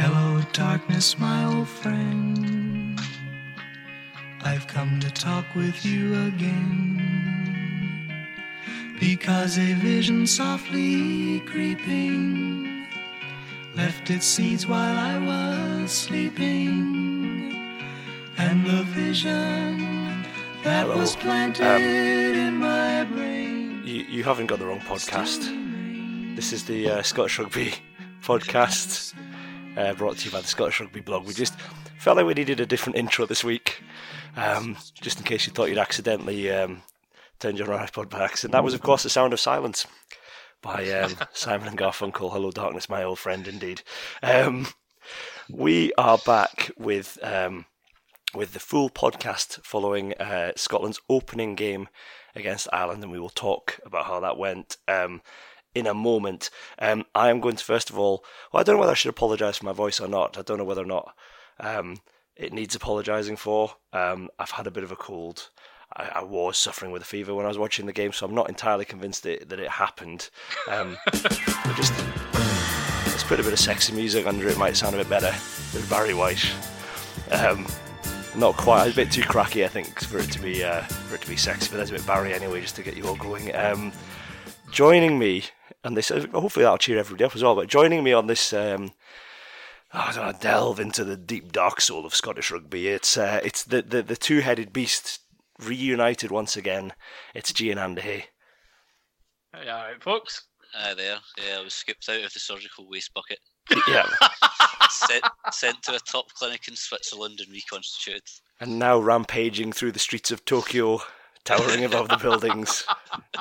Hello, darkness, my old friend. I've come to talk with you again, because a vision softly creeping left its seeds while I was sleeping, and the vision that was planted in my brain. You haven't got the wrong podcast. This is the Scottish Rugby podcast. Brought to you by the Scottish Rugby blog. We just felt like we needed a different intro this week, just in case you thought you'd accidentally turned your iPod by accident. That was, of course, The Sound of Silence by Simon and Garfunkel. Hello, darkness, my old friend, indeed. We are back with the full podcast following Scotland's opening game against Ireland, and we will talk about how that went in a moment. I am going to first of all, well, I don't know whether I should apologise for my voice or not. I don't know whether or not it needs apologising for. I've had a bit of a cold. I was suffering with a fever when I was watching the game, so I'm not entirely convinced that it happened. Just let's put a bit of sexy music under it, might sound a bit better. A bit of Barry White. Not quite, a bit too cracky, I think, for it to be sexy. But there's a bit of Barry anyway, just to get you all going. Joining me. And they said, hopefully that'll cheer everybody up as well, but joining me on this delve into the deep dark soul of Scottish rugby, it's the two-headed beast reunited once again. It's Gian Anderhay. Hey, all right, folks. Hi there. Yeah, I was skipped out of the surgical waste bucket. Yeah. sent to a top clinic in Switzerland and reconstituted. And now rampaging through the streets of Tokyo, towering above the buildings.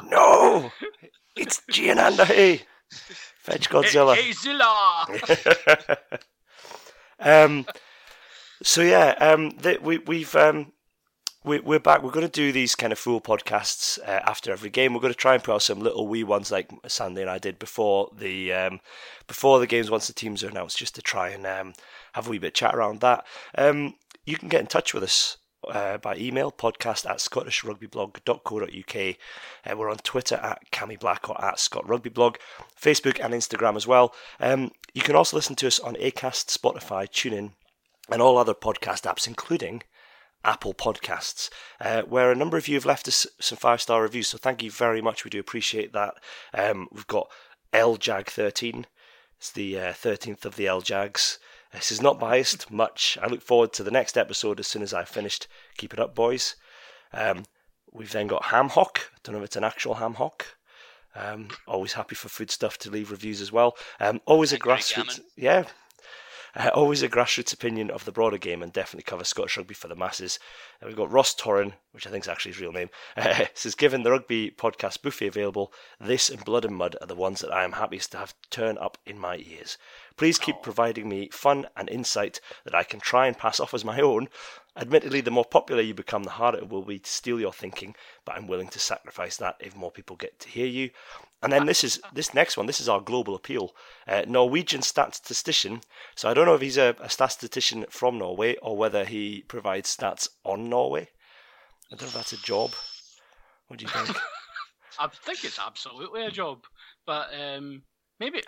No! It's Gian Anderhay. Fetch Godzilla. Hey, Zilla. We're back. We're going to do these kind of full podcasts after every game. We're going to try and put out some little wee ones like Sandy and I did before the games once the teams are announced, just to try and have a wee bit of chat around that. You can get in touch with us by email, podcast@scottishrugbyblog.co.uk. We're on Twitter @CammyBlack or @ScottRugbyBlog, Facebook and Instagram as well. You can also listen to us on Acast, Spotify, TuneIn and all other podcast apps, including Apple Podcasts, where a number of you have left us some 5-star reviews, so thank you very much. We do appreciate that. We've got LJAG13. It's the 13th of the LJAGs. This is not biased much. I look forward to the next episode as soon as I've finished. Keep it up, boys. We've then got Ham Hock. I don't know if it's an actual Ham Hock. Always happy for food stuff to leave reviews as well. Always a grassroots opinion of the broader game and definitely covers Scottish rugby for the masses. And we've got Ross Torren, which I think is actually his real name, says, given the rugby podcast buffet available, this and Blood and Mud are the ones that I am happiest to have turn up in my ears. Please keep providing me fun and insight that I can try and pass off as my own. Admittedly, the more popular you become, the harder it will be to steal your thinking, but I'm willing to sacrifice that if more people get to hear you. And then this next one is our global appeal. Norwegian statistician. So I don't know if he's a statistician from Norway or whether he provides stats on Norway. I don't know if that's a job. What do you think? I think it's absolutely a job, but maybe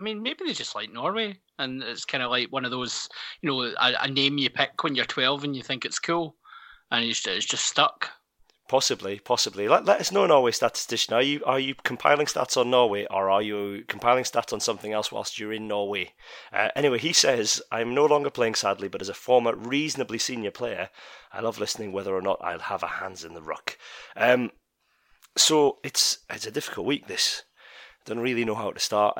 they just like Norway, and it's kind of like one of those, you know, a name you pick when you're 12 and you think it's cool, and it's just stuck. Possibly. Let us know, Norway statistician. Are you compiling stats on Norway, or are you compiling stats on something else whilst you're in Norway? Anyway, he says, I'm no longer playing, sadly, but as a former reasonably senior player, I love listening whether or not I'll have a hands in the ruck. So it's a difficult week, this. Don't really know how to start.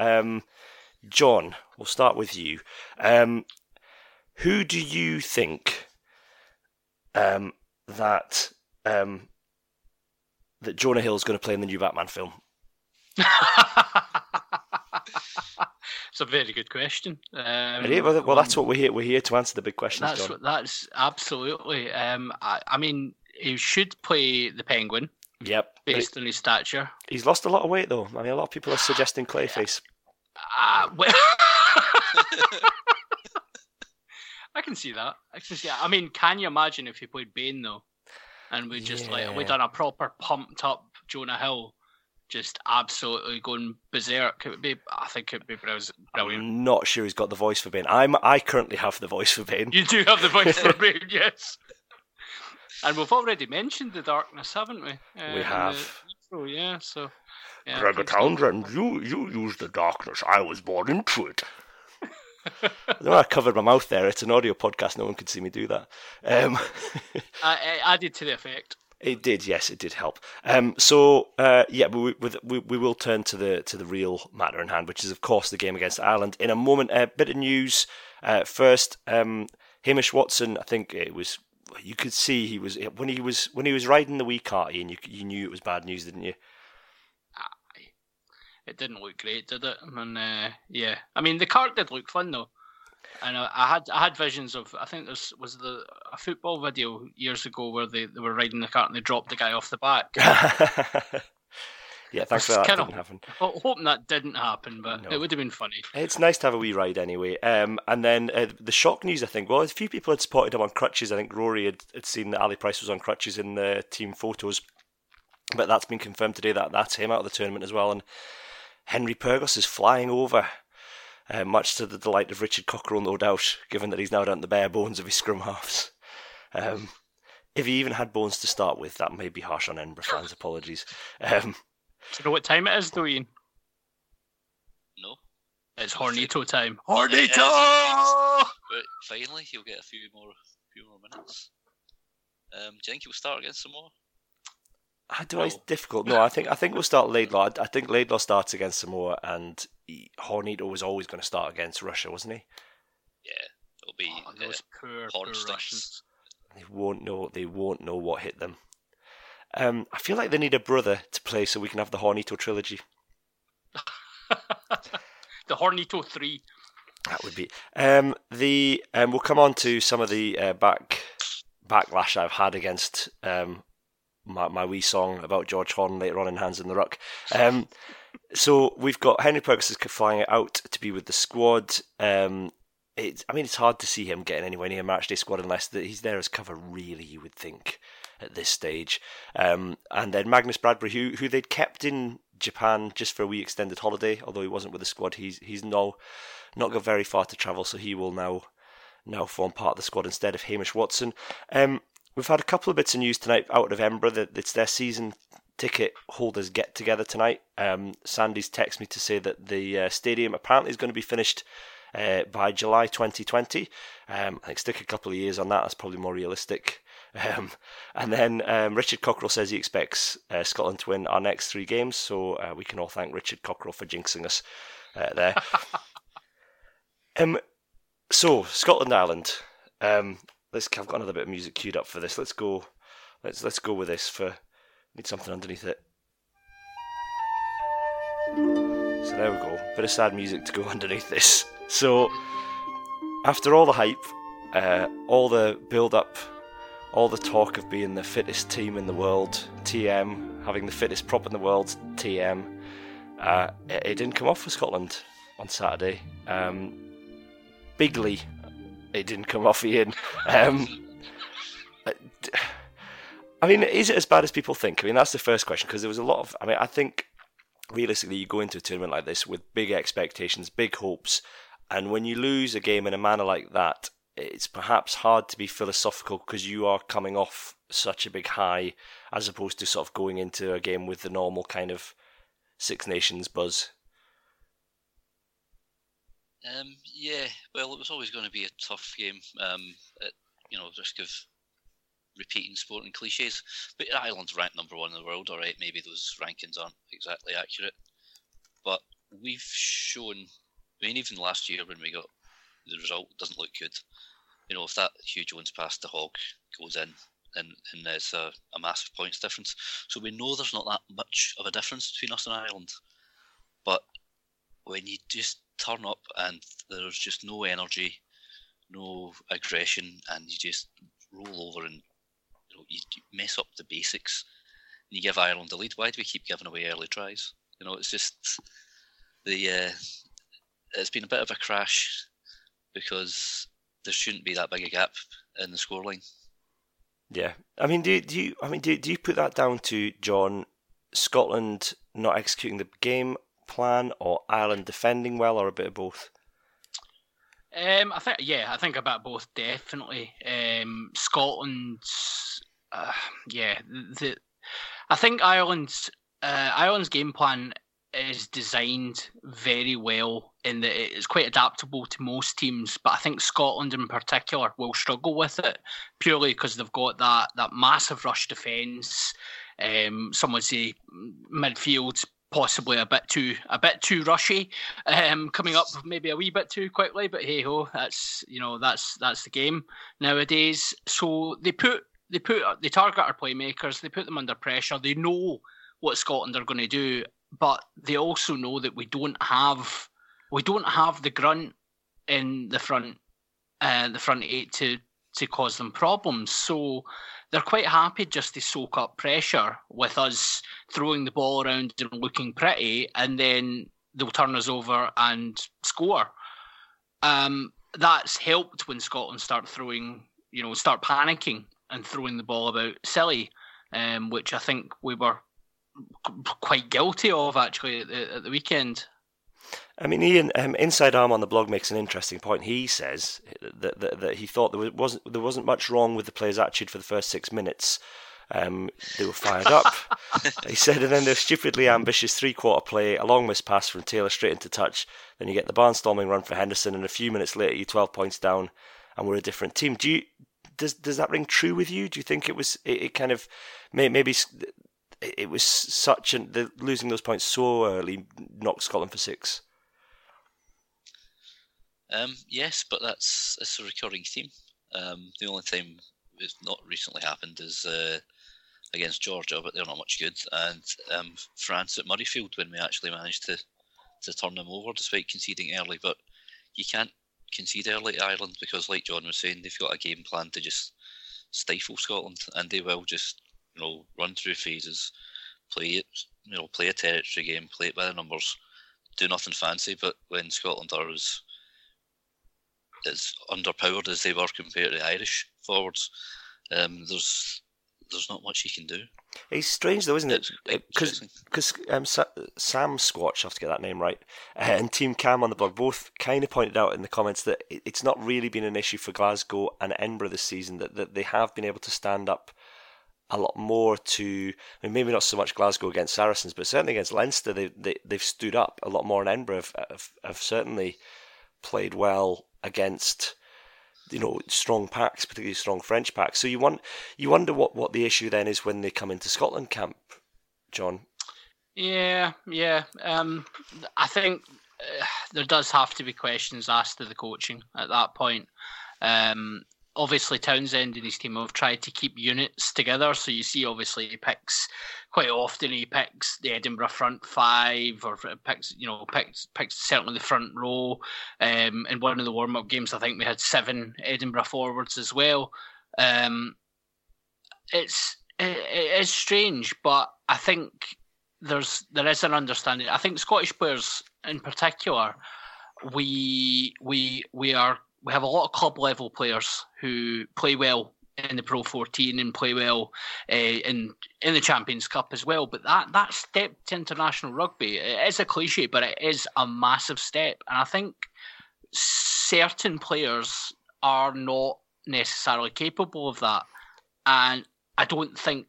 John, we'll start with you. Who do you think that Jonah Hill is going to play in the new Batman film? It's a very good question. Well, that's what we're here. We're here to answer the big questions. That's John. That's absolutely. I mean, he should play the Penguin. Yep. Based on his stature. He's lost a lot of weight, though. I mean, a lot of people are suggesting Clayface. I can see that. I mean, can you imagine if he played Bane, though? And we done a proper pumped-up Jonah Hill just absolutely going berserk. It would be, I think it would be brilliant. I'm not sure he's got the voice for Bane. I currently have the voice for Bane. You do have the voice for Bane, yes. And we've already mentioned the darkness, haven't we? We have. Yeah, Gregor Townsend, you use the darkness. I was born into it. I covered my mouth there. It's an audio podcast. No one could see me do that. I added to the effect. It did, yes, it did help. We will turn to the real matter in hand, which is, of course, the game against Ireland. In a moment, a bit of news. First, Hamish Watson, I think it was... You could see he was riding the wee cart, and you knew it was bad news, didn't you? Aye. It didn't look great, did it? I mean the cart did look fun though, and I had visions of, I think there was a football video years ago where they were riding the cart and they dropped the guy off the back. Yeah, thanks for that. Didn't happen. Hoping that didn't happen, but no. It would have been funny. It's nice to have a wee ride anyway. And then the shock news, I think. Well, a few people had spotted him on crutches. I think Rory had seen that Ali Price was on crutches in the team photos, but that's been confirmed today that that's him out of the tournament as well. And Henry Pyrgos is flying over, much to the delight of Richard Cockerell, no doubt, given that he's now down to the bare bones of his scrum halves. If he even had bones to start with, that may be harsh on Edinburgh fans. Apologies. Do you know what time it is, though, Ian? No. It's Hornito time. Hornito! But finally, he'll get a few more minutes. Do you think he'll start against Samoa? I don't know, it's difficult. No, I think we'll start Laidlaw. I think Laidlaw starts against Samoa, and Hornito was always going to start against Russia, wasn't he? Yeah, it'll be those poor Russians. They won't know what hit them. I feel like they need a brother to play so we can have the Hornito trilogy. The Hornito 3. That would be. We'll come on to some of the backlash I've had against my wee song about George Horn later on in Hands in the Ruck. So we've got Henry Pyrgos is flying out to be with the squad. It's hard to see him getting anywhere near match day squad unless he's there as cover, really, you would think, at this stage. And then Magnus Bradbury, who they'd kept in Japan just for a wee extended holiday, although he wasn't with the squad. He's not got very far to travel, so he will now form part of the squad instead of Hamish Watson. We've had a couple of bits of news tonight out of Edinburgh that it's their season ticket holders get together tonight. Sandy's texted me to say that the stadium apparently is going to be finished by July 2020. I think stick a couple of years on that, that's probably more realistic. And then Richard Cockerell says he expects Scotland to win our next three games, so we can all thank Richard Cockerell for jinxing us there. So Scotland Ireland. I've got another bit of music queued up for this. Let's go with this. Need something underneath it. So there we go. Bit of sad music to go underneath this. So after all the hype, all the build-up, all the talk of being the fittest team in the world, TM, having the fittest prop in the world, TM, it didn't come off for Scotland on Saturday. Bigly, it didn't come off, Ian. I mean, is it as bad as people think? I mean, that's the first question, because there was a lot of... I mean, I think, realistically, you go into a tournament like this with big expectations, big hopes, and when you lose a game in a manner like that, it's perhaps hard to be philosophical because you are coming off such a big high as opposed to sort of going into a game with the normal kind of Six Nations buzz. It was always going to be a tough game, risk of repeating sporting cliches. But Ireland's ranked number one in the world, all right, maybe those rankings aren't exactly accurate. But we've shown, I mean, even last year when we got the result doesn't look good. You know, if that huge one's past the Hogg goes in, and there's a massive points difference. So we know there's not that much of a difference between us and Ireland. But when you just turn up and there's just no energy, no aggression, and you just roll over and you mess up the basics, and you give Ireland the lead, why do we keep giving away early tries? You know, it's just it's been a bit of a crash, because there shouldn't be that big a gap in the scoreline. Yeah, I mean, do you put that down to John Scotland not executing the game plan, or Ireland defending well, or a bit of both? I think about both, definitely. Scotland's, I think Ireland's game plan is designed very well in that it's quite adaptable to most teams, but I think Scotland in particular will struggle with it purely because they've got that massive rush defence. Some would say midfield's possibly a bit too rushy, coming up maybe a wee bit too quickly. But hey ho, that's the game nowadays. So they target our playmakers. They put them under pressure. They know what Scotland are going to do, but they also know that we don't have the grunt in the front eight to cause them problems. So they're quite happy just to soak up pressure with us throwing the ball around and looking pretty, and then they'll turn us over and score. That's helped when Scotland start panicking and throwing the ball about silly, which I think we were quite guilty of actually at the weekend. I mean, Ian, Inside Arm on the blog makes an interesting point. He says that he thought there wasn't much wrong with the players' attitude for the first 6 minutes. They were fired up, he said, and then their stupidly ambitious three-quarter play, a long missed pass from Taylor straight into touch. Then you get the barnstorming run for Henderson, and a few minutes later, you're 12 points down, and we're a different team. Does that ring true with you? Do you think it was losing those points so early knocked Scotland for six? Yes, but it's a recurring theme. The only time it's not recently happened is against Georgia, but they're not much good, and France at Murrayfield, when we actually managed to turn them over despite conceding early. But you can't concede early to Ireland because, like John was saying, they've got a game plan to just stifle Scotland, and they will just run through phases, play a territory game, play it by the numbers, do nothing fancy. But when Scotland are as underpowered as they were compared to the Irish forwards, there's not much you can do. It's strange though, isn't it? Because Sam Squatch, I have to get that name right, and Team Cam on the blog both kind of pointed out in the comments that it's not really been an issue for Glasgow and Edinburgh this season, that they have been able to stand up a lot more to, I mean, maybe not so much Glasgow against Saracens, but certainly against Leinster, they've stood up a lot more. And Edinburgh have certainly played well against, strong packs, particularly strong French packs. So you wonder what the issue then is when they come into Scotland camp, John. Yeah. I think there does have to be questions asked to the coaching at that point. Obviously, Townsend and his team have tried to keep units together. So you see, obviously, he picks quite often. He picks the Edinburgh front five, or picks certainly the front row. In one of the warm-up games, I think we had 7 Edinburgh forwards as well. It is strange, but I think there is an understanding. I think Scottish players, in particular, we have a lot of club-level players who play well in the Pro 14 and play well in the Champions Cup as well. But that step to international rugby, it is a cliche, but it is a massive step. And I think certain players are not necessarily capable of that. And I don't think...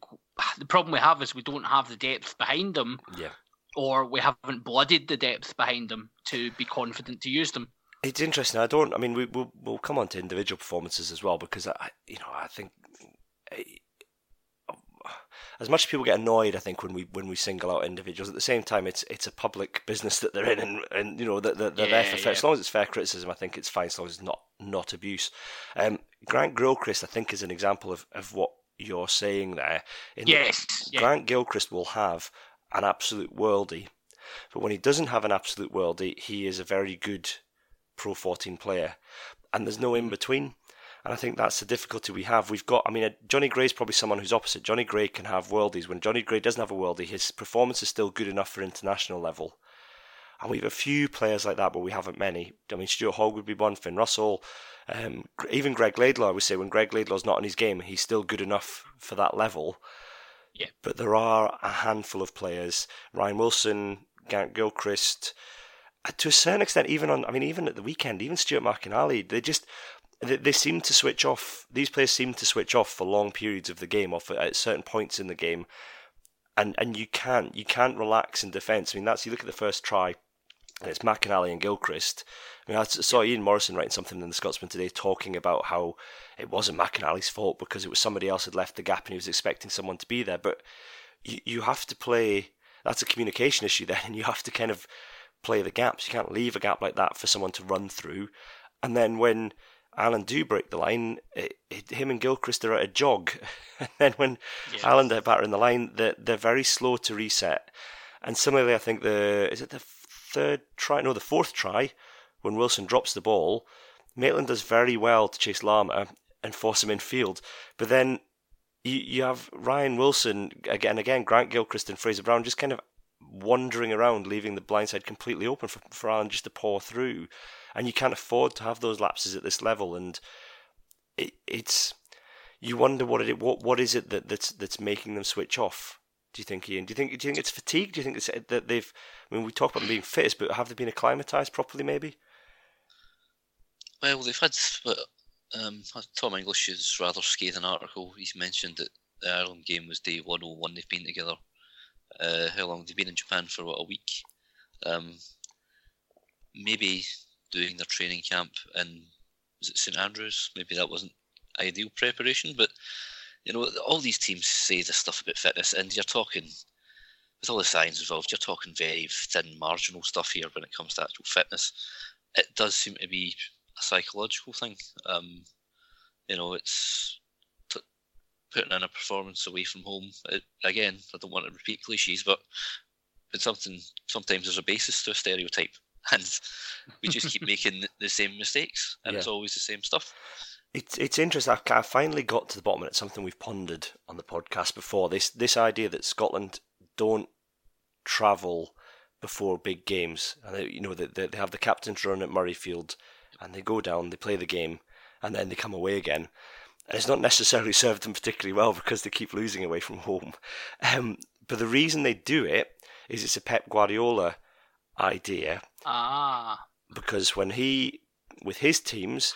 The problem we have is we don't have the depth behind them, or we haven't blooded the depth behind them to be confident to use them. It's interesting. We'll come on to individual performances as well, because I think as much as people get annoyed, I think when we single out individuals, at the same time it's a public business that they're in, and they're there for fair. As long as it's fair criticism, I think it's fine. As long as it's not abuse. Grant Gilchrist, I think, is an example of what you're saying there. Grant Gilchrist will have an absolute worldie, but when he doesn't have an absolute worldie, he is a very good Pro 14 player, and there's no in between. And I think that's the difficulty we have. Johnny Gray's probably someone who's opposite. Johnny Gray can have worldies. When Johnny Gray doesn't have a worldie, his performance is still good enough for international level. And we have a few players like that, but we haven't many. I mean, Stuart Hogg would be one, Finn Russell, even Greg Laidlaw. I would say when Greg Laidlaw's not in his game, he's still good enough for that level. Yeah. But there are a handful of players, Ryan Wilson, Grant Gilchrist, to a certain extent, even at the weekend, even Stuart McAnally, they seem to switch off. These players seem to switch off for long periods of the game, or at certain points in the game, and you can't relax in defence. I mean, that's, you look at the first try, and it's McAnally and Gilchrist. I mean, I saw Ian Morrison writing something in the Scotsman today talking about how it wasn't McAnally's fault because it was somebody else had left the gap and he was expecting someone to be there. But you have to play. That's a communication issue then, and you have to kind of play the gaps. You can't leave a gap like that for someone to run through. And then when Allen do break the line, him and Gilchrist are at a jog. And then when Allen are battering the line, they're very slow to reset. And similarly, I think the fourth try, when Wilson drops the ball, Maitland does very well to chase Lama and force him in field. But then you have Ryan Wilson, again, Grant Gilchrist and Fraser Brown just kind of wandering around, leaving the blind side completely open for Allen just to pour through. And you can't afford to have those lapses at this level. And it's you wonder what is it that's making them switch off. Do you think, Ian? Do you think it's fatigue? Do you think it's that they've? I mean, we talk about them being fit, but have they been acclimatised properly? Maybe. Well, they've had. Tom English's rather scathing article. He's mentioned that the Ireland game was day 101. They've been together. How long they've been in Japan for? What, a week? Maybe doing their training camp in, was it St Andrews? Maybe that wasn't ideal preparation, but. You know, all these teams say this stuff about fitness, and you're talking, with all the science involved, you're talking very thin, marginal stuff here when it comes to actual fitness. It does seem to be a psychological thing. You know, it's putting in a performance away from home. Again, I don't want to repeat cliches, but it's sometimes there's a basis to a stereotype, and we just keep making the same mistakes, and it's always the same stuff. It's interesting. I finally got to the bottom of it. It's something we've pondered on the podcast before. This idea that Scotland don't travel before big games, and they have the captain's run at Murrayfield, and they go down, they play the game, and then they come away again. And it's not necessarily served them particularly well because they keep losing away from home. But the reason they do it is it's a Pep Guardiola idea. Ah, because when he with his teams.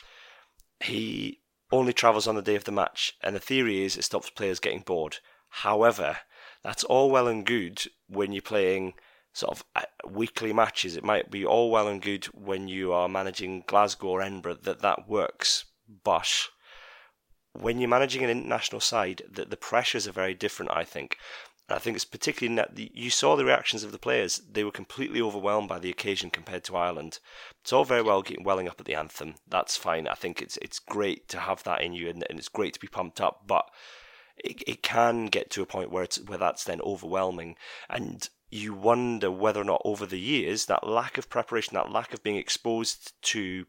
He only travels on the day of the match, and the theory is it stops players getting bored. However, that's all well and good when you're playing sort of weekly matches. It might be all well and good when you are managing Glasgow or Edinburgh that works, but when you're managing an international side, the pressures are very different, I think. And I think it's particularly you saw the reactions of the players. They were completely overwhelmed by the occasion compared to Ireland. It's all very well welling up at the anthem. That's fine. I think it's great to have that in you, and it's great to be pumped up. But it can get to a point where that's then overwhelming, and you wonder whether or not over the years that lack of preparation, that lack of being exposed to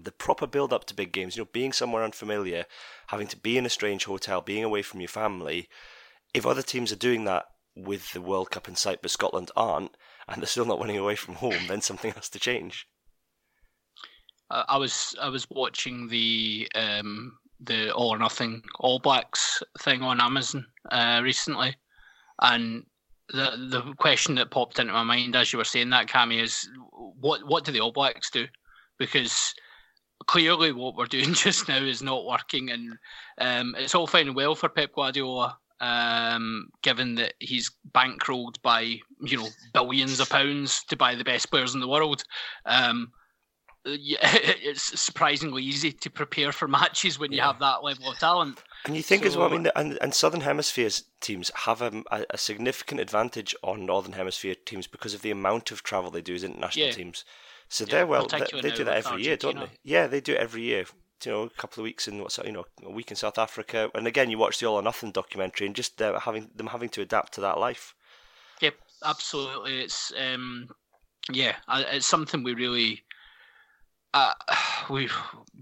the proper build-up to big games, being somewhere unfamiliar, having to be in a strange hotel, being away from your family. If other teams are doing that with the World Cup in sight, but Scotland aren't, and they're still not winning away from home, then something has to change. I was watching the All or Nothing All Blacks thing on Amazon recently, and the question that popped into my mind as you were saying that, Cammy, is what do the All Blacks do? Because clearly what we're doing just now is not working, and it's all fine and well for Pep Guardiola. Given that he's bankrolled by billions of pounds to buy the best players in the world, it's surprisingly easy to prepare for matches when you have that level of talent. And you think as well, I mean, and Southern Hemisphere teams have a significant advantage on Northern Hemisphere teams because of the amount of travel they do as international teams. So they do that every year, don't they? Yeah, they do it every year. A couple of weeks in a week in South Africa, and again you watch the All or Nothing documentary, and just having to adapt to that life. Yep, absolutely. It's it's something we really we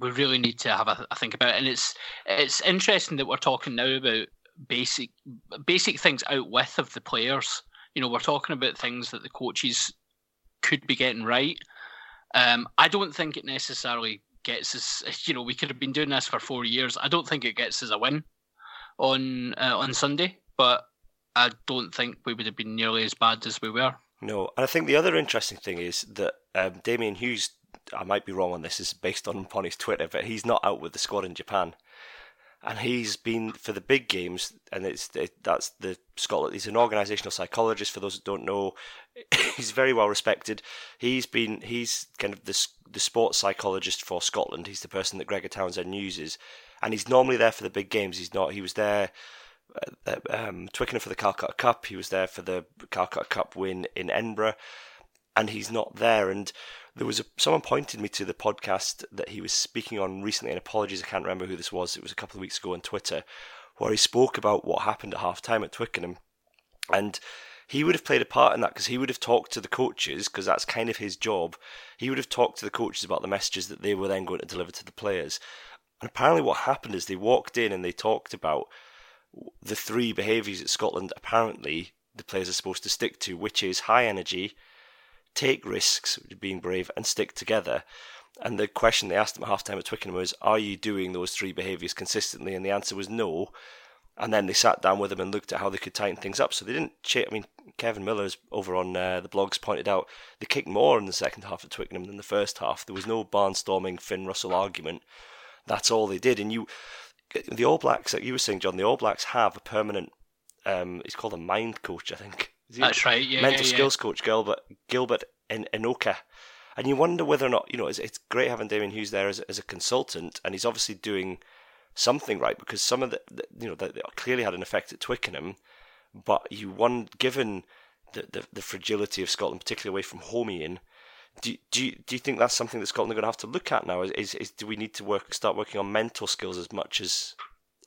really need to have a think about, and it's interesting that we're talking now about basic things out with of the players. We're talking about things that the coaches could be getting right. I don't think it necessarily gets us, we could have been doing this for 4 years. I don't think it gets us a win on Sunday, but I don't think we would have been nearly as bad as we were. No, and I think the other interesting thing is that Damian Hughes, I might be wrong on this, is based upon his Twitter, but he's not out with the squad in Japan. And he's been, for the big games, and that's the Scotland. He's an organisational psychologist, for those that don't know. He's very well respected. He's kind of the sports psychologist for Scotland. He's the person that Gregor Townsend uses. And he's normally there for the big games. He's not. He was there at Twickenham for the Calcutta Cup. He was there for the Calcutta Cup win in Edinburgh. And he's not there. And there was someone pointed me to the podcast that he was speaking on recently, and apologies, I can't remember who this was. It was a couple of weeks ago on Twitter, where he spoke about what happened at half-time at Twickenham. And he would have played a part in that, because he would have talked to the coaches, because that's kind of his job. He would have talked to the coaches about the messages that they were then going to deliver to the players. And apparently what happened is they walked in and they talked about the three behaviours that Scotland apparently the players are supposed to stick to, which is high energy, take risks, being brave, and stick together. And the question they asked them at half-time at Twickenham was, are you doing those three behaviours consistently? And the answer was no. And then they sat down with them and looked at how they could tighten things up. So they didn't cheat. I mean, Kevin Miller's over on the blogs pointed out they kicked more in the second half at Twickenham than the first half. There was no barnstorming Finn Russell argument. That's all they did. And the All Blacks, like you were saying, John, the All Blacks have a permanent, he's called a mind coach, I think. That's right, yeah. Mental skills coach, Gilbert Enoka. And you wonder whether or not, it's great having Damian Hughes there as a consultant, and he's obviously doing something right, because some of that clearly had an effect at Twickenham, but given the fragility of Scotland, particularly away from home, Ian, do you think that's something that Scotland are going to have to look at now? Is do we need to start working on mental skills as much as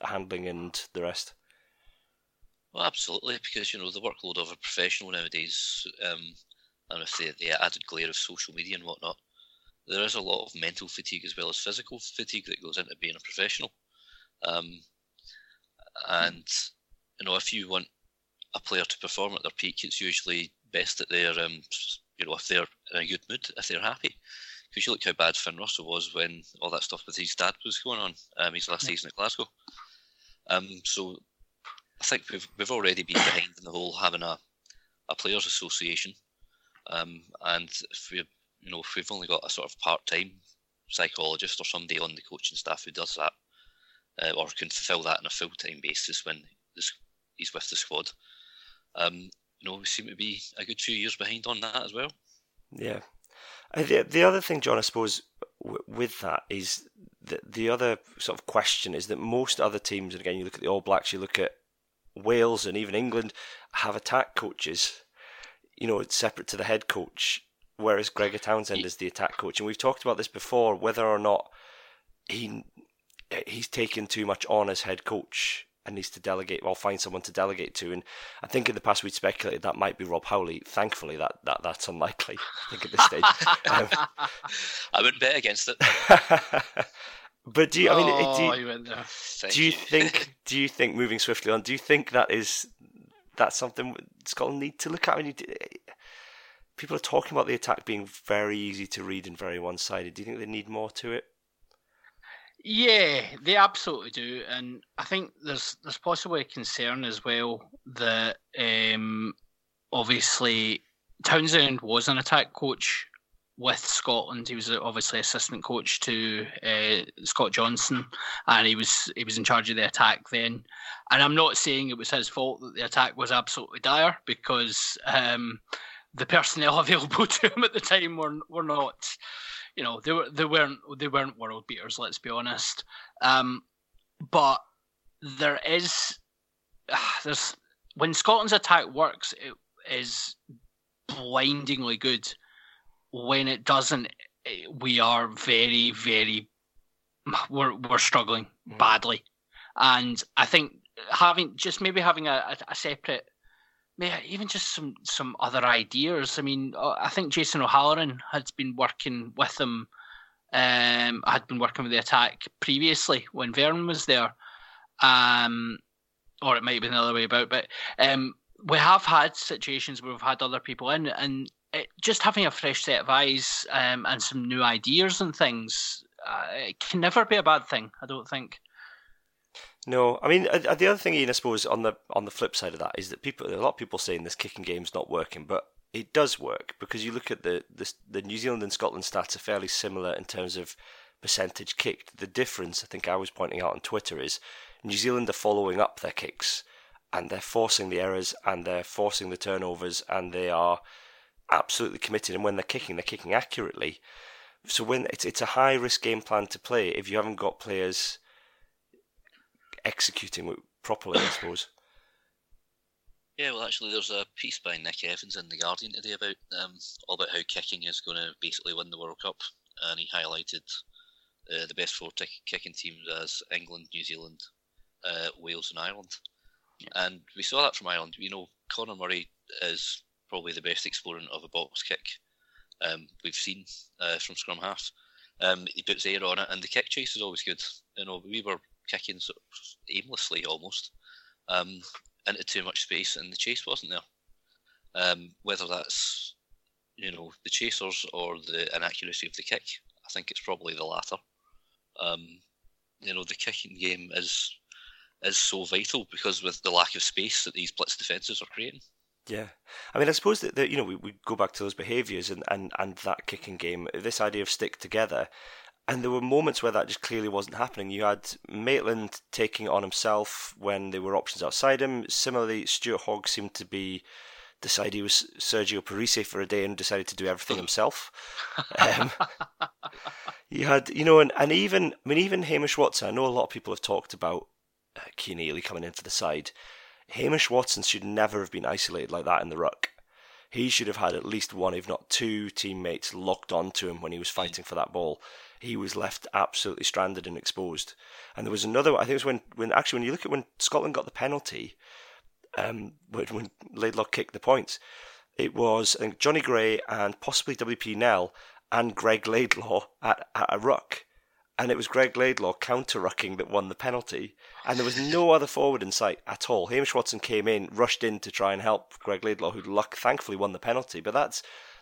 handling and the rest? Well, absolutely, because the workload of a professional nowadays, and if the added glare of social media and whatnot, there is a lot of mental fatigue as well as physical fatigue that goes into being a professional. And if you want a player to perform at their peak, it's usually best that they're, if they're in a good mood, if they're happy. Because you look how bad Finn Russell was when all that stuff with his dad was going on, his last season at Glasgow. So I think we've already been behind in the whole having a players' association, and if we've only got a sort of part-time psychologist or somebody on the coaching staff who does that, or can fulfil that on a full-time basis when he's with the squad, we seem to be a good few years behind on that as well. Yeah, the other thing, John, I suppose with that is the other sort of question is that most other teams, and again, you look at the All Blacks, you look at Wales and even England, have attack coaches. It's separate to the head coach, whereas Gregor Townsend is the attack coach. And we've talked about this before, whether or not he's taken too much on as head coach and needs to delegate or find someone to delegate to. And I think in the past we'd speculated that might be Rob Howley. Thankfully, that's unlikely, I think, at this stage. I wouldn't bet against it. But do you think moving swiftly on? Do you think that's something Scotland need to look at? People are talking about the attack being very easy to read and very one-sided. Do you think they need more to it? Yeah, they absolutely do, and I think there's possibly a concern as well that obviously Townsend was an attack coach with Scotland. He was obviously assistant coach to Scott Johnson, and he was in charge of the attack then. And I'm not saying it was his fault that the attack was absolutely dire, because the personnel available to him at the time were not, they weren't world beaters. Let's be honest. But there's when Scotland's attack works, it is blindingly good. When it doesn't, we are very, very... We're struggling badly. And I think having a separate... Even just some other ideas. I mean, I think Jason O'Halloran had been working with the attack previously when Vern was there. Or it might have been the other way about. But we have had situations where we've had other people in, and just having a fresh set of eyes and some new ideas and things, it can never be a bad thing, I don't think. No, I mean the other thing, Ian, I suppose on the flip side of that is that a lot of people saying this kicking game's not working, but it does work because you look at the New Zealand and Scotland stats are fairly similar in terms of percentage kicked. The difference, I think I was pointing out on Twitter, is New Zealand are following up their kicks and they're forcing the errors and they're forcing the turnovers and they are absolutely committed, and when they're kicking accurately. So when it's a high risk game plan to play if you haven't got players executing it properly, I suppose. Yeah, well, actually, there's a piece by Nick Evans in The Guardian today about all about how kicking is going to basically win the World Cup, and he highlighted the best four kicking teams as England, New Zealand, Wales, and Ireland. Yeah. And we saw that from Ireland. You know, Conor Murray is probably the best exponent of a box kick we've seen from scrum half. He puts air on it, and the kick chase is always good. You know, we were kicking sort of aimlessly almost into too much space, and the chase wasn't there. Whether that's the chasers or the inaccuracy of the kick, I think it's probably the latter. The kicking game is so vital because with the lack of space that these blitz defences are creating. Yeah, I mean, I suppose that we go back to those behaviours and that kicking game, this idea of stick together. And there were moments where that just clearly wasn't happening. You had Maitland taking it on himself when there were options outside him. Similarly, Stuart Hogg seemed to decide he was Sergio Parisse for a day and decided to do everything himself. You had, even Hamish Watson. I know a lot of people have talked about Cian Ailey coming in for the side. Hamish Watson should never have been isolated like that in the ruck. He should have had at least one, if not two, teammates locked onto him when he was fighting for that ball. He was left absolutely stranded and exposed. And there was another, I think it was when you look at when Scotland got the penalty, when Laidlaw kicked the points, it was, I think, Johnny Gray and possibly WP Nell and Greg Laidlaw at a ruck. And it was Greg Laidlaw counter-rucking that won the penalty. And there was no other forward in sight at all. Hamish Watson came in, rushed in to try and help Greg Laidlaw, who thankfully won the penalty. But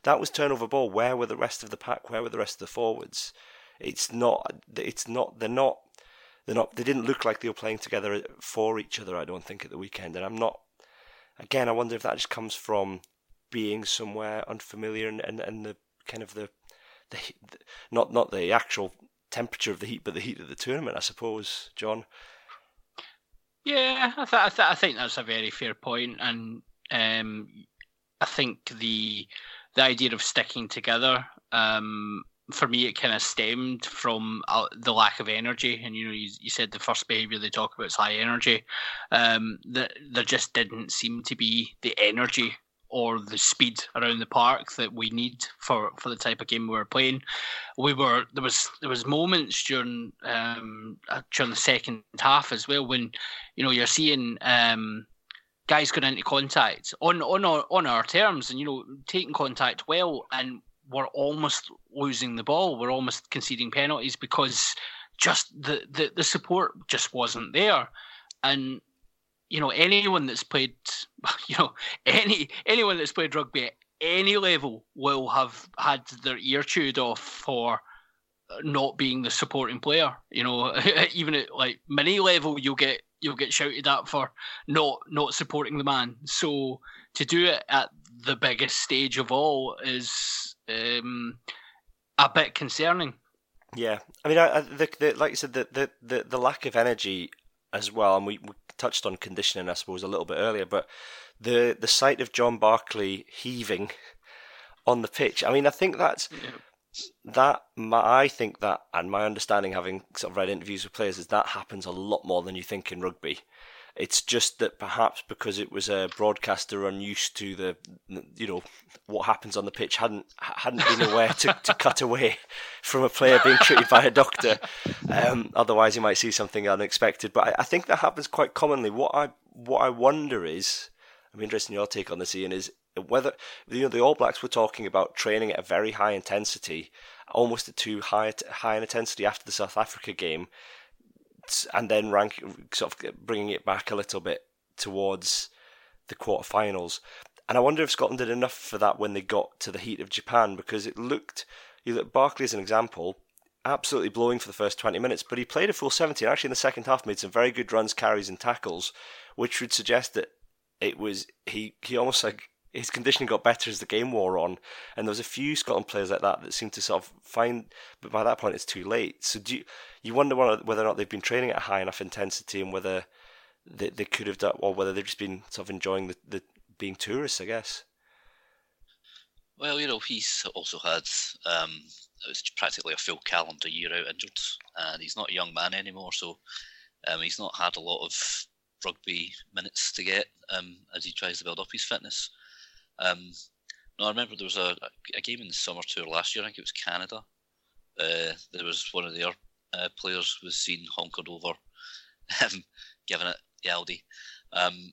that was turnover ball. Where were the rest of the pack? Where were the rest of the forwards? They didn't look like they were playing together for each other, I don't think, at the weekend. And I wonder if that just comes from being somewhere unfamiliar and the kind of the not the actual temperature of the heat, but the heat of the tournament, I suppose, John. Yeah, I think that's a very fair point. And I think the idea of sticking together, for me, it kind of stemmed from the lack of energy. And, you said the first behaviour they talk about is high energy. That there just didn't seem to be the energy or the speed around the park that we need for the type of game we were playing. There was moments during the second half as well when you're seeing guys going into contact on our terms and taking contact well, and we're almost losing the ball. We're almost conceding penalties because just the support just wasn't there. And anyone that's played, anyone that's played rugby at any level will have had their ear chewed off for not being the supporting player. Even at like mini level, you'll get shouted at for not supporting the man. So to do it at the biggest stage of all is a bit concerning. Yeah, I mean, like you said, the lack of energy as well, and we touched on conditioning, I suppose, a little bit earlier, but the sight of John Barkley heaving on the pitch, I mean, I think that's and my understanding, having sort of read interviews with players, is that happens a lot more than you think in rugby. It's just that perhaps because it was a broadcaster unused to the, what happens on the pitch, hadn't been aware to cut away from a player being treated by a doctor. Otherwise, you might see something unexpected. But I think that happens quite commonly. What I wonder is, I'm interested in your take on this, Ian, is whether the All Blacks were talking about training at a very high intensity, almost at too high an intensity after the South Africa game, and then bringing it back a little bit towards the quarterfinals. And I wonder if Scotland did enough for that when they got to the heat of Japan, because it looked, you look at Barkley as an example, absolutely blowing for the first 20 minutes, but he played a full 70 and actually in the second half made some very good runs, carries and tackles, which would suggest that it was he almost like his conditioning got better as the game wore on, and there was a few Scotland players like that that seemed to sort of find, but by that point it's too late. So you wonder whether or not they've been training at a high enough intensity and whether they could have done, or whether they've just been sort of enjoying the being tourists, I guess. Well, you know, he's also had it was practically a full calendar year out injured, and he's not a young man anymore, so he's not had a lot of rugby minutes to get as he tries to build up his fitness. No, I remember there was a game in the summer tour last year. I think it was Canada. There was one of their players was seen honkered over, giving it the Aldi. And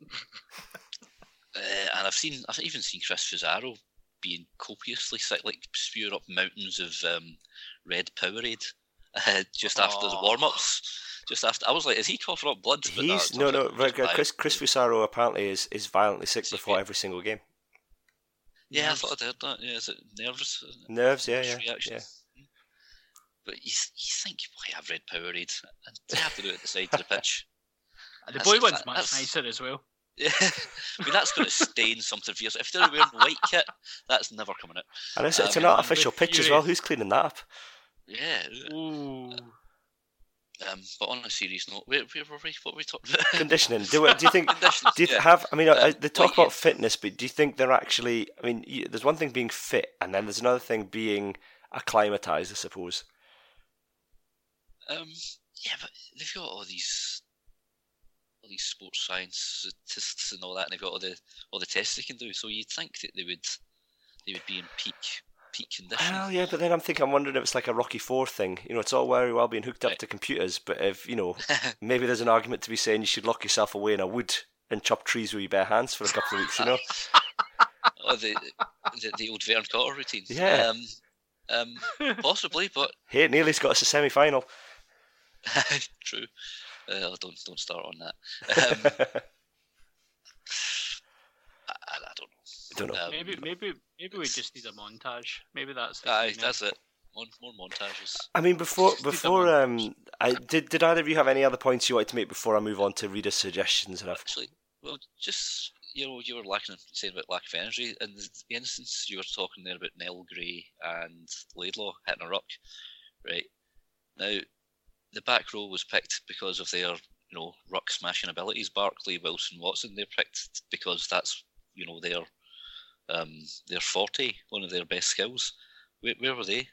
I've even seen Chris Fusaro being copiously sick, like spew up mountains of red Powerade just after the warm-ups. Just after, I was like, is he coughing up blood? Chris Fusaro apparently is violently sick before every single game. Yeah, I thought I heard that. Yeah, is it nerves? Nerves, yeah. But you think, boy, I've read Powerade. You have to do it at the side of the pitch. And the boy one's much nicer as well. Yeah, I mean, that's going to stain something for years. If they're wearing a white kit, that's never coming out. And it's an artificial pitch as well. Who's cleaning that up? Yeah. Ooh. But on a serious note, where were we? What were we talking about? Conditioning. Do you think? They talk about fitness, but do you think they're actually? I mean, there's one thing being fit, and then there's another thing being acclimatized, I suppose. Yeah, but they've got all these sports science statistics and all that, and they've got all the tests they can do. So you'd think that they would be in peak condition. Well, yeah, but then I'm wondering if it's like a Rocky IV thing. You know, it's all very well being hooked up to computers, but if, you know, maybe there's an argument to be saying you should lock yourself away in a wood and chop trees with your bare hands for a couple of weeks, you know? Or the old Vern Cotter routine. Yeah. Possibly, but... Hey, it nearly's got us a semi-final. True. Don't start on that. I don't know. Maybe we just need a montage. Maybe that's the thing. That's it. More montages. I mean, before did either of you have any other points you wanted to make before I move on to reader suggestions? And actually, well, just, you know, you were saying about lack of energy, and the instance you were talking there about Nell Gray and Laidlaw hitting a ruck, right? Now, the back row was picked because of their, you know, ruck smashing abilities. Barkley, Wilson, Watson, they're picked because that's, you know, their forte, one of their best skills. Where were they?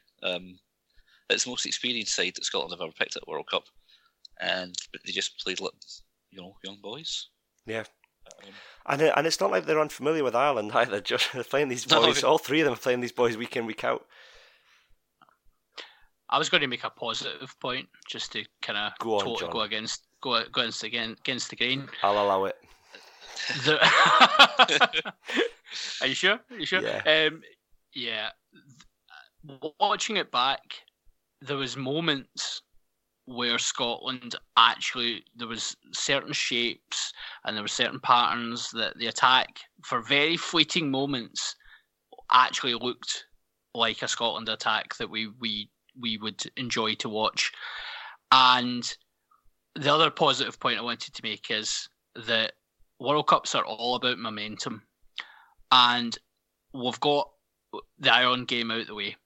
It's the most experienced side that Scotland have ever picked at World Cup, but they just played like, you know, young boys. Yeah, and it's not like they're unfamiliar with Ireland either. Just they're playing these boys. All three of them are playing these boys week in, week out. I was going to make a positive point just to kind of go against the grain. I'll allow it. Are you sure? Yeah. Watching it back, there was moments where Scotland actually, there was certain shapes and there were certain patterns that the attack, for very fleeting moments, actually looked like a Scotland attack that we would enjoy to watch. And the other positive point I wanted to make is that World Cups are all about momentum, and we've got the Ireland game out of the way.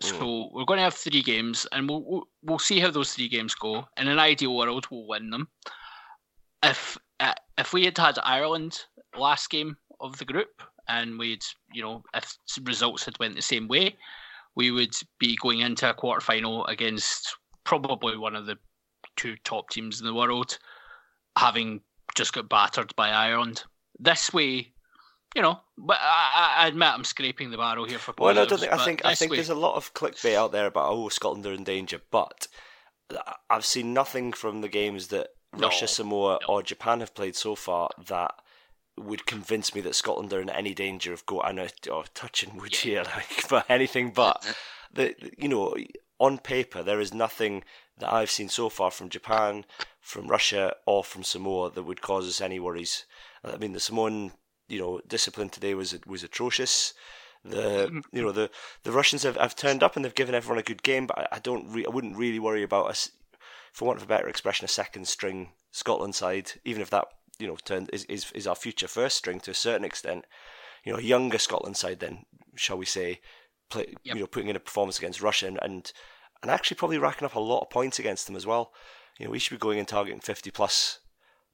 So we're going to have three games, and we'll see how those three games go. In an ideal world, we'll win them. If we had Ireland last game of the group, and we'd, you know, if results had went the same way, we would be going into a quarterfinal against probably one of the two top teams in the world, having just got battered by Ireland. This way, you know, but I admit I'm scraping the barrel here for positives. Well, I think there's a lot of clickbait out there about, oh, Scotland are in danger, but I've seen nothing from the games that Russia, Samoa or Japan have played so far that would convince me that Scotland are in any danger of going, touching wood here, like, but anything but. You know, on paper, there is nothing that I've seen so far from Japan, from Russia or from Samoa that would cause us any worries. I mean, the Samoan, you know, discipline today was atrocious. The Russians have turned up and they've given everyone a good game, but I wouldn't really worry about us, for want of a better expression, a second string Scotland side, even if that is our future first string to a certain extent. A younger Scotland side, then, shall we say, putting in a performance against Russia and actually probably racking up a lot of points against them as well. We should be going and targeting 50+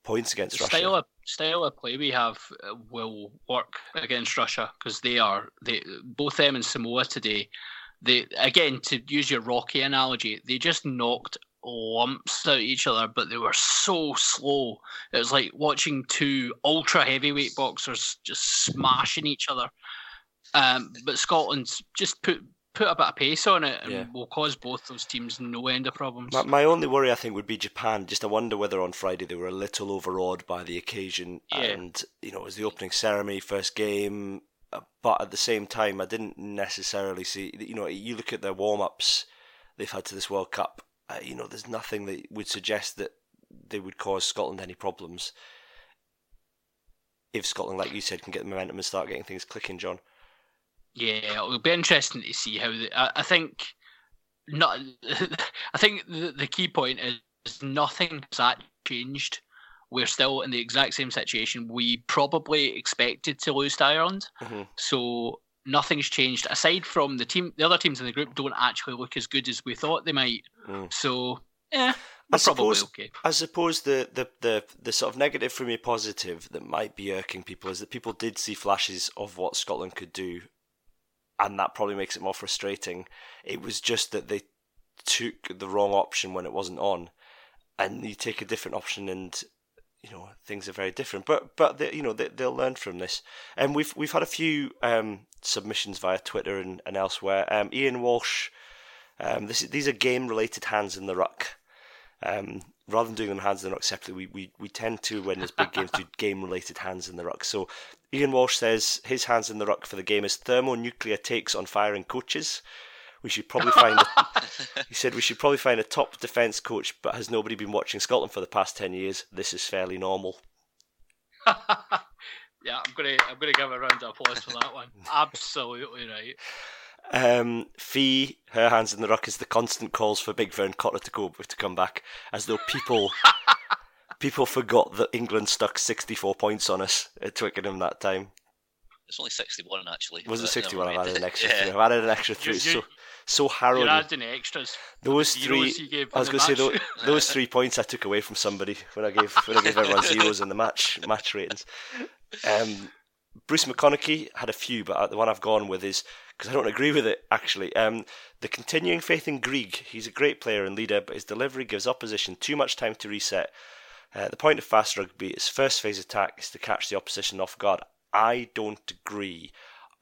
points against Russia. Style of play we have will work against Russia, because they both them and Samoa today. They, again, to use your Rocky analogy, they just knocked lumps out each other, but they were so slow. It was like watching two ultra heavyweight boxers just smashing each other. But Scotland's just put a bit of pace on it, and will cause both those teams no end of problems. My only worry, I think, would be Japan. Just I wonder whether on Friday they were a little overawed by the occasion, and it was the opening ceremony, first game. But at the same time, I didn't necessarily see. You look at their warm-ups they've had to this World Cup. There's nothing that would suggest that they would cause Scotland any problems. If Scotland, like you said, can get the momentum and start getting things clicking, John. Yeah, it'll be interesting to see how. I think the key point is nothing has actually changed. We're still in the exact same situation. We probably expected to lose to Ireland, so nothing's changed aside from the team. The other teams in the group don't actually look as good as we thought they might. So, we're probably okay. I suppose the sort of negative from your positive that might be irking people is that people did see flashes of what Scotland could do. And that probably makes it more frustrating. It was just that they took the wrong option when it wasn't on, and you take a different option, and things are very different. But they'll learn from this. And we've had a few submissions via Twitter and elsewhere. Ian Walsh, these are game related hands in the ruck. Rather than doing them hands in the ruck separately, we tend to, when there's big games, do game-related hands in the ruck. So Ian Walsh says his hands in the ruck for the game is thermonuclear takes on firing coaches. We should probably find... he said we should probably find a top defence coach, but has nobody been watching Scotland for the past 10 years? This is fairly normal. Yeah, I'm gonna give a round of applause for that one. Absolutely right. Fee, her hands in the ruck is the constant calls for Big Vern Cotter to come back, as though people forgot that England stuck 64 points on us at Twickenham that time. It's only 61 actually. Was it 61? I've added an extra three. I've added an extra three. So harrowing. You're adding extras. Those three. I was going to say those 3 points I took away from somebody when I gave everyone zeros in the match ratings. Bruce McConaughey had a few, but the one I've gone with is, because I don't agree with it, actually. The continuing faith in Grieg. He's a great player and leader, but his delivery gives opposition too much time to reset. The point of fast rugby, its first phase attack, is to catch the opposition off guard. I don't agree.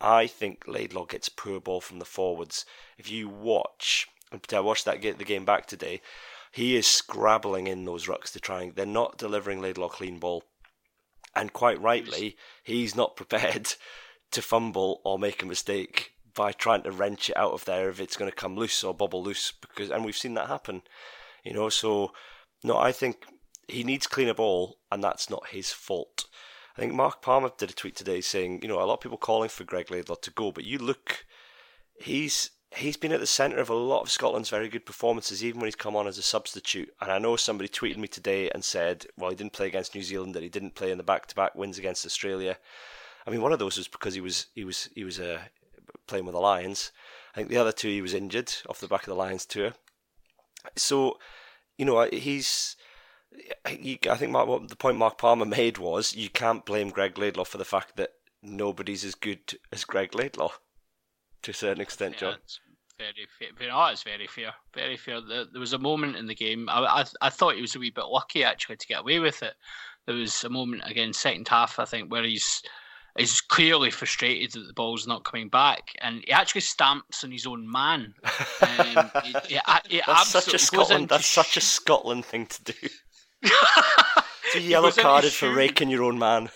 I think Laidlaw gets poor ball from the forwards. If you watch, I watched the game back today, he is scrabbling in those rucks to try and... They're not delivering Laidlaw clean ball. And quite rightly, he's not prepared to fumble or make a mistake by trying to wrench it out of there if it's going to come loose or bobble loose, because we've seen that happen. So no, I think he needs cleaner ball, and that's not his fault. I think Mark Palmer did a tweet today saying, a lot of people calling for Greg Laidlaw to go, but you look, he's been at the centre of a lot of Scotland's very good performances, even when he's come on as a substitute. And I know somebody tweeted me today and said, well, he didn't play against New Zealand, that he didn't play in the back-to-back wins against Australia. I mean, one of those was because he was playing with the Lions. I think the other two, he was injured off the back of the Lions tour. So, I think the point Mark Palmer made was, you can't blame Greg Laidlaw for the fact that nobody's as good as Greg Laidlaw, to a certain extent, John. It's very fair. Very fair. There was a moment in the game, I thought he was a wee bit lucky, actually, to get away with it. There was a moment, again, second half, I think, where he's clearly frustrated that the ball's not coming back, and he actually stamps on his own man. He that's such a Scotland. That's such a Scotland thing to do. So yellow carded for raking your own man.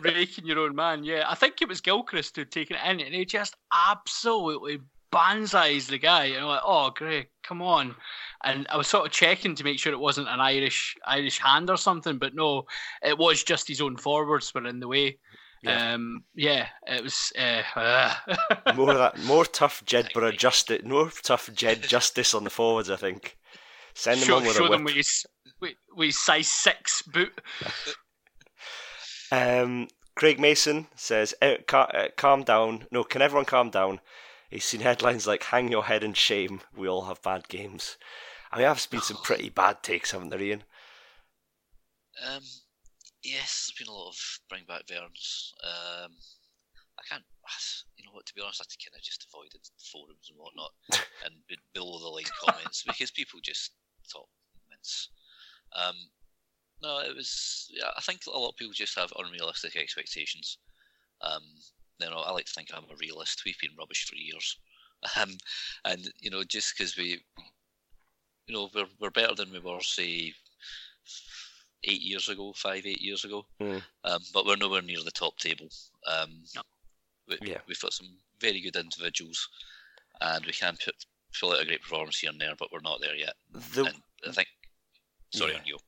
Raking your own man, yeah. I think it was Gilchrist who'd taken it in, and he just absolutely banzais the guy. And I'm like, oh, Greg, come on. And I was sort of checking to make sure it wasn't an Irish hand or something, but no, it was just his own forwards were in the way. Yeah, it was more of that, more tough Jedburgh justice, more tough Jed justice on the forwards. I think send them on with a whip. Show them with his size 6 boot. Craig Mason says, "Calm down. No, can everyone calm down?" He's seen headlines like "Hang your head in shame. We all have bad games." I mean, I've been some pretty bad takes, haven't there, Ian? Yes, there's been a lot of bring back Verns. I can't, you know what, to be honest, I kind of just avoided forums and whatnot and below the line comments because people just talk mince. No, it was, yeah, I think a lot of people just have unrealistic expectations. You know, I like to think I'm a realist. We've been rubbish for years. And, you know, just because we're better than we were, say, 8 years ago, but we're nowhere near the top table. We've got some very good individuals, and we can pull out a great performance here and there, but we're not there yet. I was going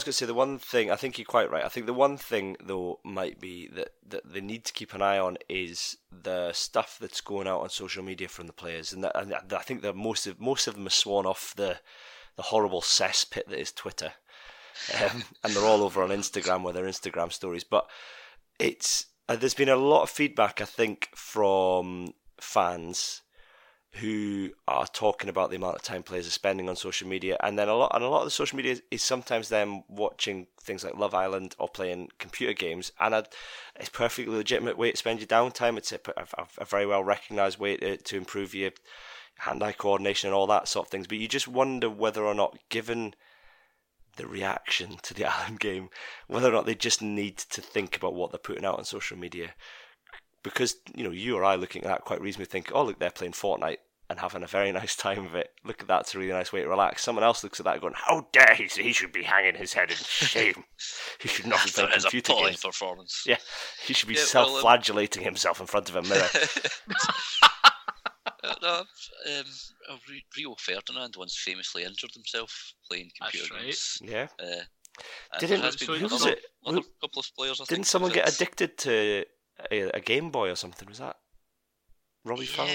to say the one thing, I think you're quite right. I think the one thing, though, might be that they need to keep an eye on is the stuff that's going out on social media from the players, and I think that most of them have sworn off the horrible cesspit that is Twitter. And they're all over on Instagram with their Instagram stories. But it's there's been a lot of feedback, I think, from fans who are talking about the amount of time players are spending on social media, and then a lot of the social media is sometimes them watching things like Love Island or playing computer games. And it's a perfectly legitimate way to spend your downtime. It's a very well recognised way to improve your hand-eye coordination and all that sort of things. But you just wonder whether or not, given the reaction to the Allen game, whether or not they just need to think about what they're putting out on social media, because you or I looking at that quite reasonably think, oh look, they're playing Fortnite and having a very nice time of it, look at that's a really nice way to relax. Someone else looks at that going, how dare he should be hanging his head in shame, he should not be playing computer games. Performance. Yeah, he should be self-flagellating himself in front of a mirror. Rio Ferdinand once famously injured himself playing computer games. Right. Yeah. Couple of players, I think, someone get addicted to a Game Boy or something? Was that Robbie Fowler?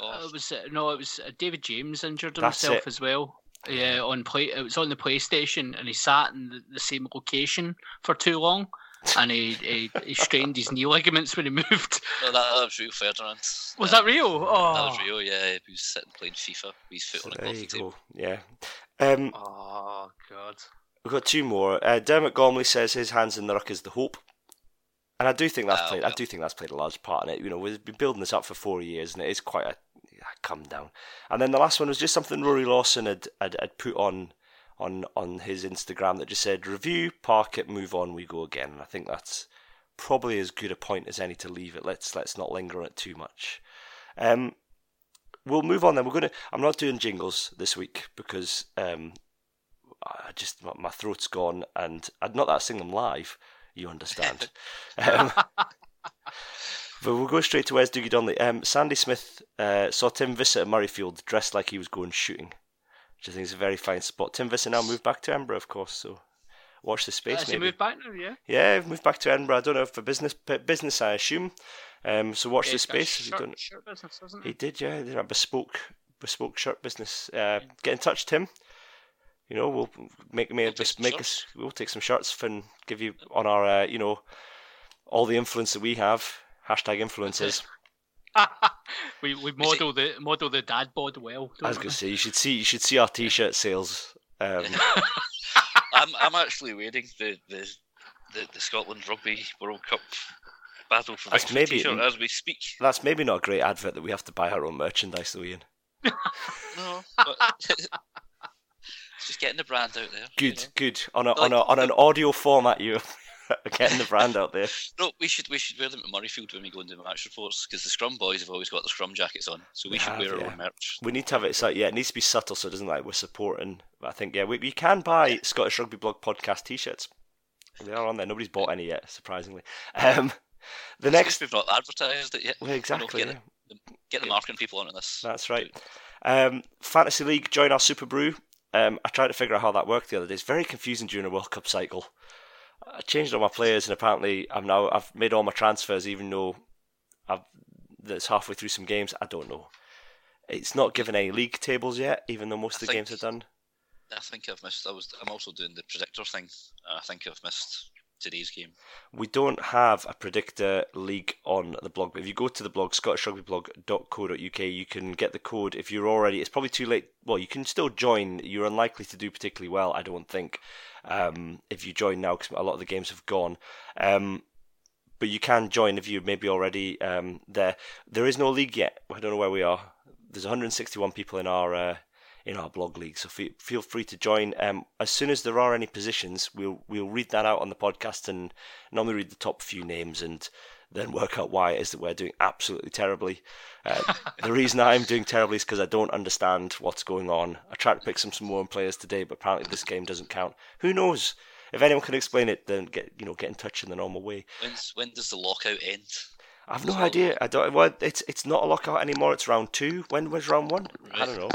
It was David James injured himself as well. Yeah, it was on the PlayStation, and he sat in the same location for too long. And he strained his knee ligaments when he moved. No, that was Rio Ferdinand. Was that Rio? Oh. That was Rio, yeah. He was sitting playing FIFA with his foot on a coffee table. Yeah. Oh, God. We've got two more. Dermot Gormley says his hands in the ruck is the hope. And I do think that's played. Yeah. I do think that's played a large part in it. We've been building this up for 4 years, and it is quite a come down. And then the last one was just something Rory Lawson had put on his Instagram that just said, review, park it, move on, we go again. And I think that's probably as good a point as any to leave it. Let's not linger on it too much. We'll move on then. I'm not doing jingles this week because my throat's gone, and not that I sing them live, you understand. But we'll go straight to Where's Doogie Donnelly. Sandy Smith saw Tim Visser at Murrayfield dressed like he was going shooting, which I think is a very fine spot. Tim Visser now moved back to Edinburgh, of course, so watch the space. Has he moved back now, yeah? Yeah, moved back to Edinburgh. I don't know, for business, I assume. So watch the space. Shirt business, wasn't it? He did, yeah. He did a bespoke shirt business. Get in touch, Tim. We'll we'll take some shirts and give you on our, all the influence that we have. Hashtag influencers. Okay. we model the dad bod well. I was going to say you should see our t-shirt sales. I'm actually waiting the Scotland Rugby World Cup battle for the t-shirt as we speak. That's maybe not a great advert that we have to buy our own merchandise though, Ian. No, but it's just getting the brand out there. Good on an audio format you. Getting the brand out there. No, we should wear them at Murrayfield when we go and do match reports, because the Scrum boys have always got the Scrum jackets on, so we should wear our own merch. We need to have it. It needs to be subtle, so it doesn't we're supporting. But I think we can buy Scottish Rugby Blog podcast t-shirts. They are on there. Nobody's bought any yet, surprisingly. We've not advertised it yet. Well, exactly. Get the marketing people on this. That's right. Fantasy League, join our Super Brew. I tried to figure out how that worked the other day. It's very confusing during a World Cup cycle. I changed all my players, and apparently I've made all my transfers, even though that's halfway through some games. I don't know. It's not given any league tables yet, even though most of the games are done. I think I've missed. I'm also doing the predictor thing. I think I've missed today's game. We don't have a predictor league on the blog, but if you go to the blog, scottishrugbyblog.co.uk, you can get the code. If you're already, it's probably too late. Well, you can still join. You're unlikely to do particularly well, I don't think, if you join now, because a lot of the games have gone. But you can join if you're maybe already there. There is no league yet. I don't know where we are. There's 161 people in our blog league, so feel free to join. As soon as there are any positions, we'll read that out on the podcast, and normally read the top few names and then work out why it is that we're doing absolutely terribly. The reason I'm doing terribly is because I don't understand what's going on. I tried to pick some more players today, but apparently this game doesn't count. Who knows? If anyone can explain it, then get in touch in the normal way. When does the lockout end? I've no idea. I don't. Well, it's not a lockout anymore. It's round 2. When was round 1? Right. I don't know.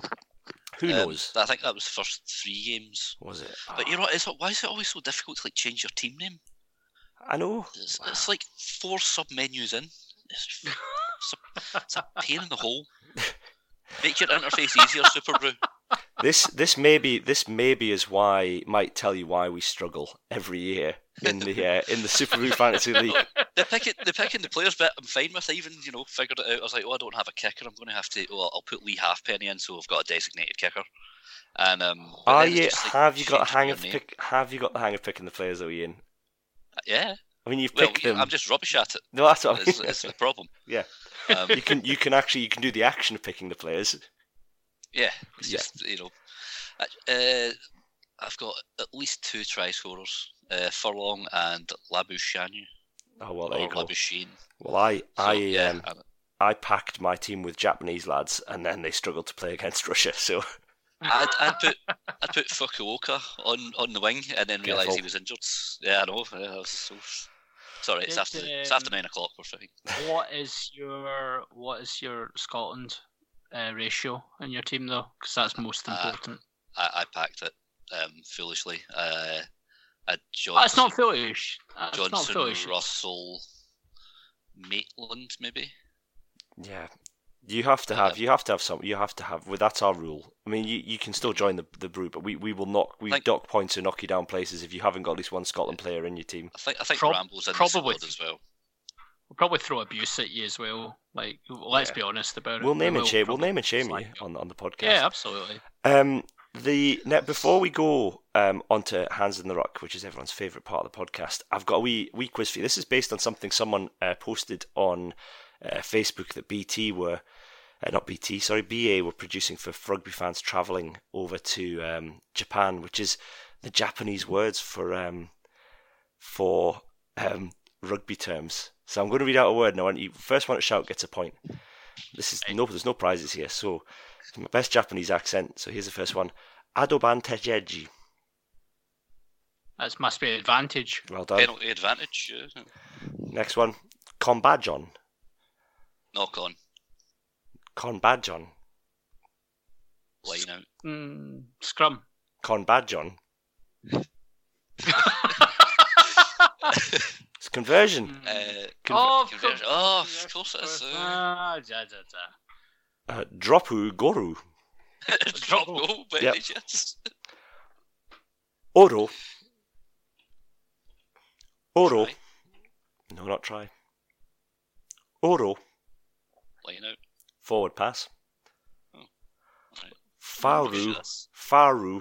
Who knows? I think that was the first 3 games. Was it? But you know, why is it always so difficult to change your team name? I know. It's like 4 sub menus in. It's a pain in the hole. Make your interface easier, Super Brew. This might tell you why we struggle every year in the Super Bowl Fantasy League. The picking the players bit I'm fine with. I even figured it out. I was like, I don't have a kicker. I'm going to have to. I'll put Lee Halfpenny in, so I've got a designated kicker. And have you got the hang of picking the players that we're in? Yeah. I mean, you've picked them. I'm just rubbish at it. No, that's what I mean. It's the problem. Yeah. You can do the action of picking the players. Yeah, it's just, I've got at least 2 try scorers, Furlong and Labuschagne. Oh, well, there you go. Labuschagne. Well, I packed my team with Japanese lads, and then they struggled to play against Russia, so... I'd put Fukuoka on the wing, and then realised he was injured. Yeah, I know. I was so... Sorry, it's after 9:00, we're fine. What is your Scotland... ratio in your team, though, because that's most important. I packed it foolishly. It's not foolish. Johnson, Russell, Maitland, maybe. Yeah, you have to have some. Well, that's our rule. I mean, you can still join the brew, but we will not. We dock points and knock you down places if you haven't got at least one Scotland player in your team. I think Ramble's in probably as well. We'll probably throw abuse at you as well. Like, let's be honest about it. We'll name and shame you on the podcast. Yeah, absolutely. Before we go onto Hands in the Ruck, which is everyone's favourite part of the podcast, I've got a wee quiz for you. This is based on something someone posted on Facebook that BA were producing for rugby fans travelling over to Japan, which is the Japanese words for rugby terms. So I'm going to read out a word now, and the first one to shout gets a point. There's no prizes here, so it's my best Japanese accent. So here's the first one. Adobantejeji. That must be advantage. Well done. Penalty advantage. Yeah. Next one. Konbajon. Knock on. Konbajon. Line out. Scrum. Konbajon. It's conversion. Conversion. Oh, of course it is. Dropu Goru. Dropu, by any chance. Oro. Oro. Try. No, not try. Oro. Line out. Forward pass. Oh. Right. Fauru.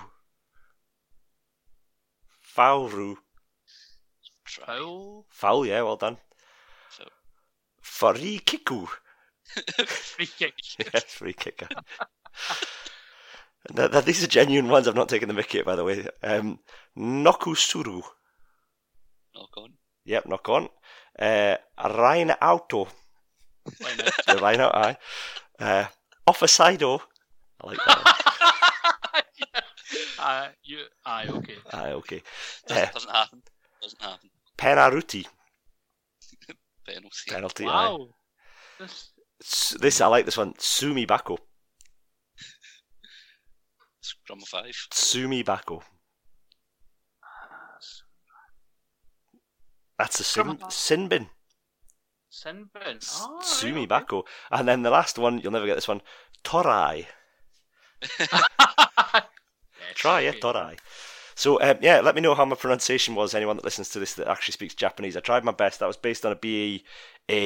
Foul, yeah, well done. So. Farikiku. Free kick. Yes, free kicker. These are genuine ones. I've not taken the mickey, by the way. Nokusuru. Knock on. Yep, knock on. Rain Auto. Rain Out, aye. Offsideo. I like that one. Okay. Doesn't happen. Penaruti. Penalty. Wow. This I like this one. Sumibako. Scrum 5. Sumibako. That's the sin bin. Sin bin. Oh, Sumi Bako. And then the last one, you'll never get this one. Torai. Try it, Torai. So, let me know how my pronunciation was, anyone that listens to this that actually speaks Japanese. I tried my best. That was based on a BEA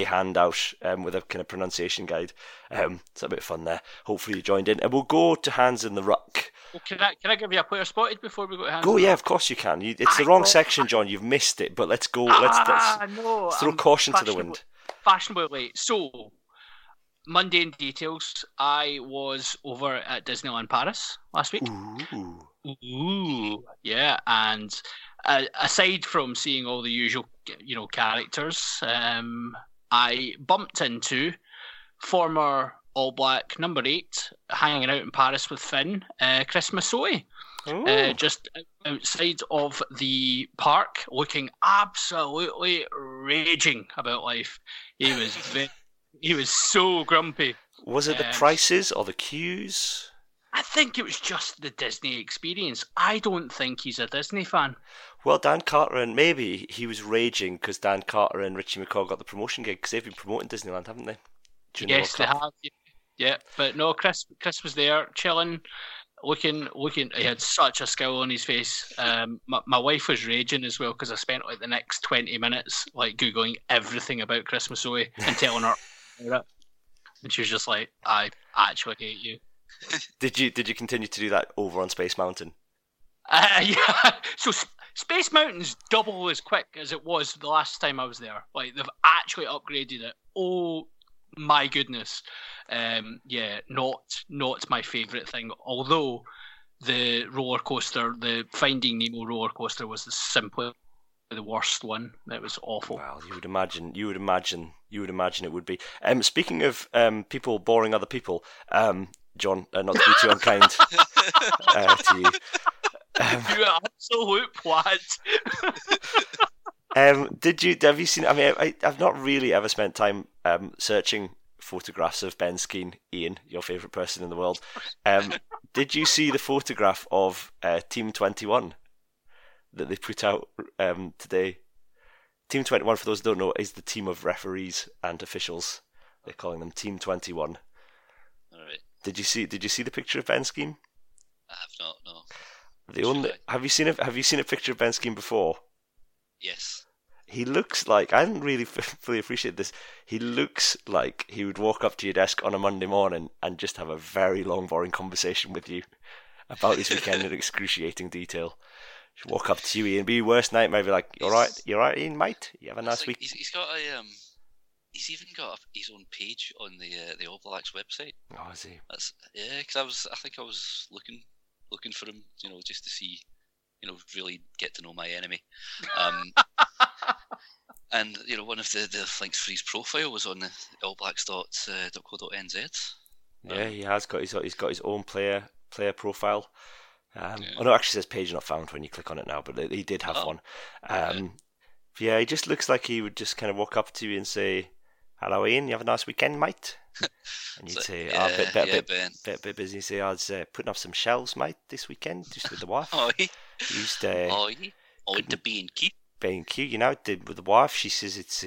handout with a kind of pronunciation guide. It's a bit of fun there. Hopefully you joined in. And we'll go to Hands in the Ruck. Well, can I give you a player spotted before we go to Hands in the Ruck? Oh, yeah, of course you can. It's the wrong section, John. You've missed it, but let's go. Let's throw caution to the wind. Fashionably late. So, mundane details. I was over at Disneyland Paris last week. Ooh, yeah, and aside from seeing all the usual, characters, I bumped into former All Black number 8 hanging out in Paris with Finn, Chris Masoi, just outside of the park, looking absolutely raging about life. He was so grumpy. Was it the prices or the queues? I think it was just the Disney experience. I don't think he's a Disney fan. Well, Dan Carter and maybe he was raging because Dan Carter and Richie McCaw got the promotion gig because they've been promoting Disneyland, haven't they? Yes, they have. Yeah, but no, Chris was there chilling, looking. He had such a scowl on his face. My wife was raging as well because I spent the next 20 minutes googling everything about Chris Masoi and telling her about it, and she was just like, "I actually hate you." Did you continue to do that over on Space Mountain? Yeah. So Space Mountain's double as quick as it was the last time I was there. They've actually upgraded it. Oh my goodness. Yeah, not my favourite thing. Although the roller coaster, the Finding Nemo roller coaster, was simply the worst one. It was awful. Well, you would imagine it would be. Speaking of people boring other people. John, not to be too unkind to you. You absolute twat. Have you seen? I mean, I've not really ever spent time searching photographs of Ben Skeen, Ian, your favourite person in the world. Did you see the photograph of Team 21 that they put out today? Team 21, for those who don't know, is the team of referees and officials. They're calling them Team 21. All right. Did you see the picture of Ben Skeen? I've not. No. Have you seen a picture of Ben Skeen before? Yes. He looks like I didn't really fully appreciate this. He looks like he would walk up to your desk on a Monday morning and just have a very long, boring conversation with you about his weekend in excruciating detail. Just walk up to you, Ian, be your worst nightmare. Be like, you're right, Ian, mate. You have a nice week. He's got a He's even got his own page on the All Blacks website. Oh, is he? Yeah, because I think I was looking for him, just to see, really get to know my enemy. And one of the links for his profile was on the allblacks.co.nz. Yeah, he has got his own player profile. Oh no, it actually says page not found when you click on it now, but he did have one. Yeah, he just looks like he would just kind of walk up to you and say, "Hello, Ian. You have a nice weekend, mate." And you'd say, "I'm a bit busy." He'd say, "I was putting up some shelves, mate, this weekend, just with the wife." Went to B&Q. With the wife, she says it's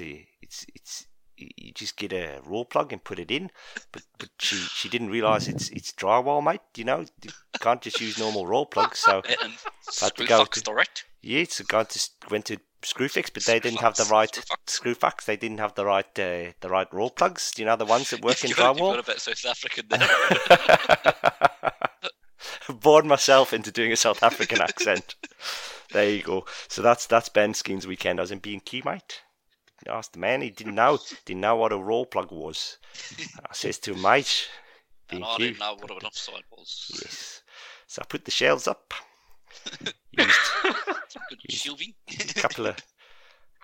you just get a raw plug and put it in, but she didn't realise it's drywall, mate. You can't just use normal raw plugs. So I went to Screwfix, but they didn't have the right Screwfax. They didn't have the right raw plugs. The ones that work in drywall. You've got a bit South African there. Bored myself into doing a South African accent. There you go. So that's Ben Skeen's weekend. I was in B&Q, mate. I asked the man. He didn't know what a raw plug was. I says to him, mate, B&Q. I didn't know what an offside was. Yes. So I put the shelves up. Used a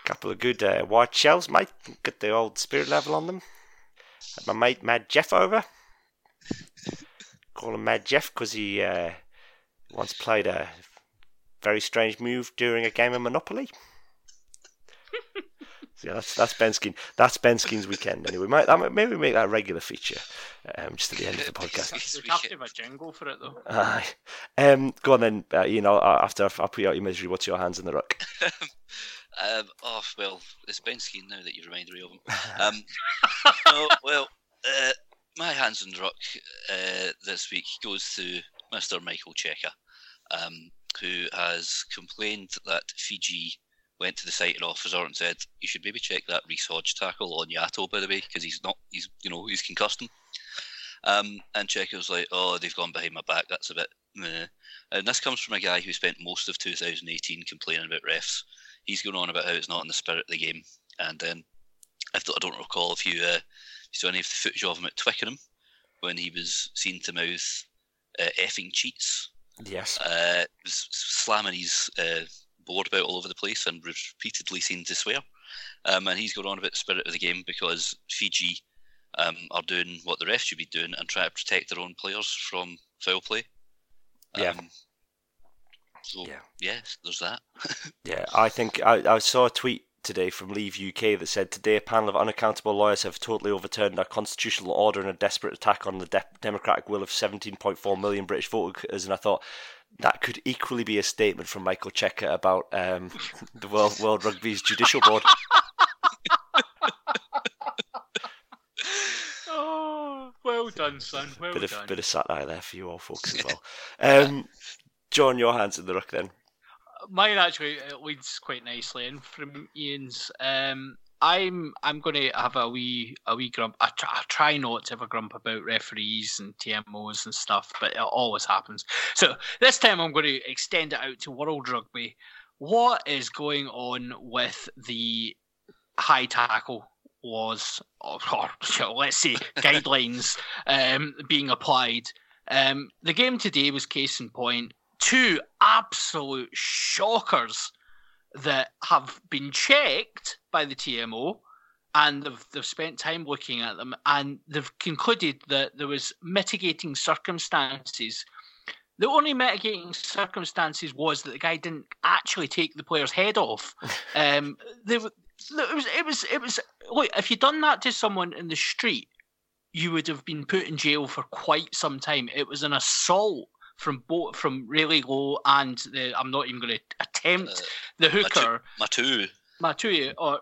couple of good white shells, mate. Got the old spirit level on them. Had my mate Mad Jeff over. Call him Mad Jeff because he once played a very strange move during a game of Monopoly. So yeah, that's Ben Skeen. That's Ben Skeen's weekend. Anyway, maybe make that a regular feature, just at the end of the podcast. We have to have a jingle for it, though. Aye. Go on then, Ian. After I put you out your misery, what's your hands in the ruck? Oh, well, it's Ben Skeen now that you've reminded me of him. My hands on the rock this week goes to Mr. Michael Cheika, who has complained that Fiji went to the sighting officer and said, you should maybe check that Reece Hodge tackle on Yato, by the way, because he's concussed him. And Cheika's like, oh, they've gone behind my back, that's a bit meh. And this comes from a guy who spent most of 2018 complaining about refs. He's going on about how it's not in the spirit of the game. And then, I don't recall if you saw any of the footage of him at Twickenham when he was seen to mouth effing cheats. Yes. Slamming his board about all over the place and repeatedly seen to swear. And he's going on about the spirit of the game because Fiji are doing what the refs should be doing and trying to protect their own players from foul play. Yes, there's that. I think I saw a tweet today from Leave UK that said, today a panel of unaccountable lawyers have totally overturned our constitutional order in a desperate attack on the democratic will of 17.4 million British voters. And I thought, that could equally be a statement from Michael Cheika about the World Rugby's Judicial Board. Oh, well done, son. Well done. Bit of satire there for you all folks as well. John, your hands in the ruck then. Mine actually leads quite nicely in from Ian's. I'm going to have a wee grump. I try not to have a grump about referees and TMOs and stuff, but it always happens. So this time I'm going to extend it out to World Rugby. What is going on with the high tackle laws, or let's say guidelines, being applied? The game today was case in point. Two absolute shockers that have been checked by the TMO, and they've spent time looking at them, and they've concluded that there was mitigating circumstances. The only mitigating circumstances was that the guy didn't actually take the player's head off. Look, if you'd done that to someone in the street, you would have been put in jail for quite some time. It was an assault. From really low, and I'm not even going to attempt the hooker Matu,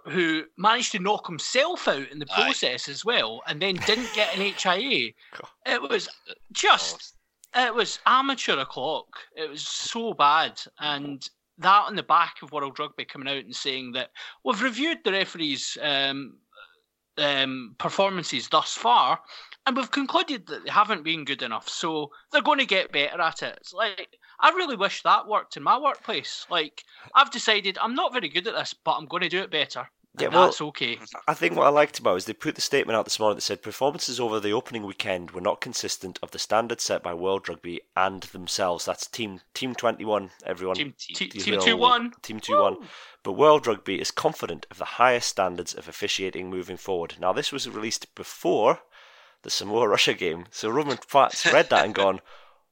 who managed to knock himself out in the process as well, and then didn't get an HIA. God. It was amateur o'clock. It was so bad, and that on the back of World Rugby coming out and saying that we've reviewed the referees' performances thus far. And we've concluded that they haven't been good enough, so they're going to get better at it. It's like, I really wish that worked in my workplace. Like, I've decided I'm not very good at this, but I'm going to do it better. Yeah, well, that's okay. I think what I liked about it is they put the statement out this morning that said performances over the opening weekend were not consistent of the standard set by World Rugby and themselves. That's Team 21, everyone. Team 2-1. Team 2-1. But World Rugby is confident of the highest standards of officiating moving forward. Now, this was released before the Samoa-Russia game. So Roman Fats read that and gone,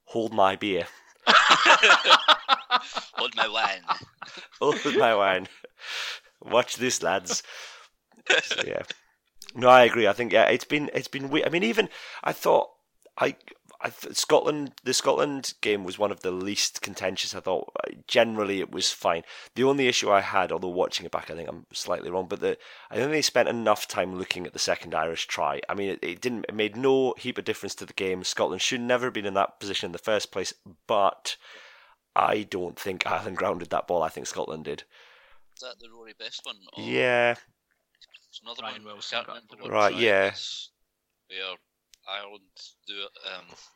hold my beer. Hold my wine. Hold my wine. Watch this, lads. So, yeah. No, I agree. I think, yeah, it's been weird. I mean, even I thought the Scotland game was one of the least contentious. I thought generally it was fine. The only issue I had, although watching it back, I think I'm slightly wrong, but I don't think they spent enough time looking at the second Irish try. I mean, it made no heap of difference to the game. Scotland should never have been in that position in the first place, but I don't think Ireland grounded that ball. I think Scotland did. Is that the Rory Best one? Or yeah. It's another Ryan Wilson. Right, yeah. Where Ireland do it,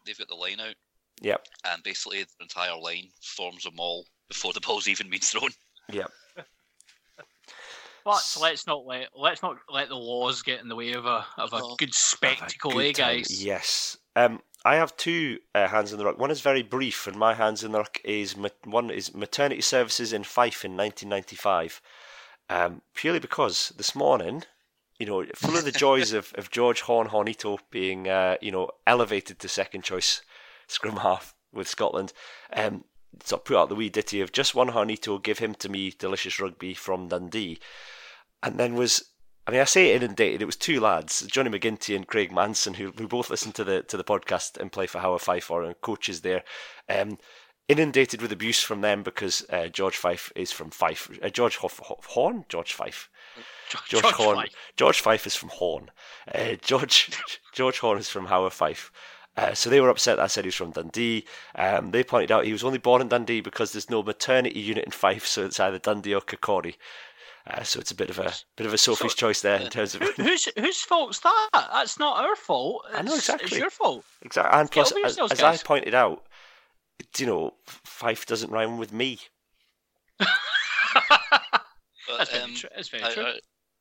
they've got the line out. Yep. And basically the entire line forms a maul before the ball's even been thrown. Yep. But let's not let the laws get in the way of a good spectacle, guys? Yes. I have two hands in the ruck. One is very brief, and my hands in the ruck is one is maternity services in Fife in 1995. Purely because this morning, full of the joys of George Hornito being, elevated to second choice scrum half with Scotland. So I put out the wee ditty of just one Hornito, give him to me, delicious rugby from Dundee, and then was. I mean, I say inundated. It was two lads, Johnny McGinty and Craig Manson, who both listen to the podcast and play for Howa Fife, or coaches there. inundated with abuse from them because George Fife is from Fife. George Fife is from Horn. George Horn is from Howard Fife. So they were upset that I said he was from Dundee. They pointed out he was only born in Dundee because there's no maternity unit in Fife, so it's either Dundee or Kirkcaldy. So it's a bit of a Sophie's choice there in terms of whose fault's that? That's not our fault. I know exactly. It's your fault. Exactly. And plus, as I pointed out, Fife doesn't rhyme with me. That's very true.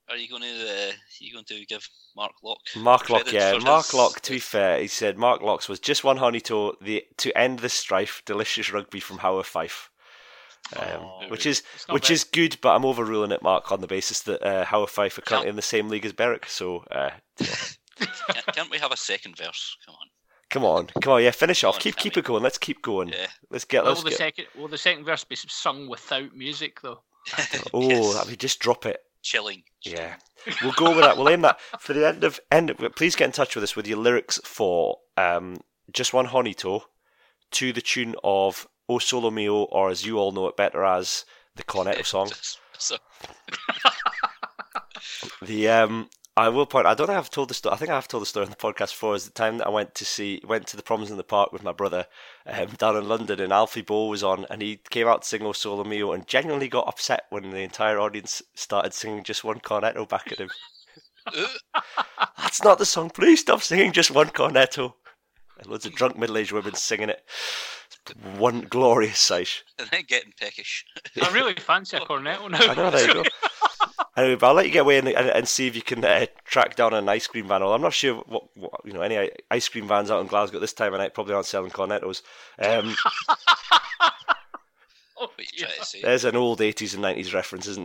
Are you going to give Mark Locke? Mark Locke. To be fair, he said Mark Locke's was just one Hornito to end the strife. Delicious rugby from Howard Fife. Which is good, but I'm overruling it, Mark, on the basis that Howard Fife are currently in the same league as Berwick. So can't we have a second verse? Come on! Yeah, finish off. Keep it going. Let's keep going. Yeah. Will the second verse be sung without music though? That'd be just drop it. Chilling. Yeah, we'll go with that. We'll aim that for the end. Please get in touch with us with your lyrics for just one Hornito to the tune of O Solo Mio, or as you all know it better as the Cornetto song. I will point. I think I have told the story on the podcast before. Is the time that I went to the Proms in the Park with my brother down in London, and Alfie Bow was on, and he came out to sing O Solo Mio, and genuinely got upset when the entire audience started singing just one Cornetto back at him. That's not the song. Please stop singing just one Cornetto. And loads of drunk middle-aged women singing it. One glorious sight. And then getting peckish. I really fancy a Cornetto now. I know, there you go. Anyway, but I'll let you get away and see if you can track down an ice cream van. Well, I'm not sure what any ice cream vans out in Glasgow at this time of night probably aren't selling Cornettos. There's an old 80s and 90s reference, isn't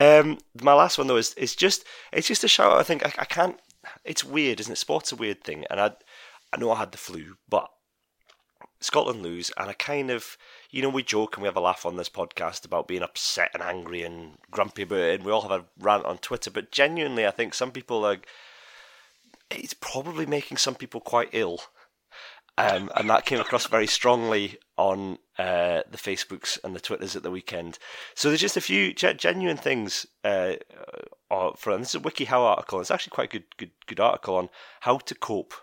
there? My last one though is just a shout out. I think I can't. It's weird, isn't it? Sport's a weird thing, and I know I had the flu, but Scotland lose, and I kind of, we joke and we have a laugh on this podcast about being upset and angry and grumpy about it, and we all have a rant on Twitter, but genuinely I think some people are, it's probably making some people quite ill, and that came across very strongly on the Facebooks and the Twitters at the weekend. So there's just a few genuine things and this is a WikiHow article. It's actually quite a good article on how to cope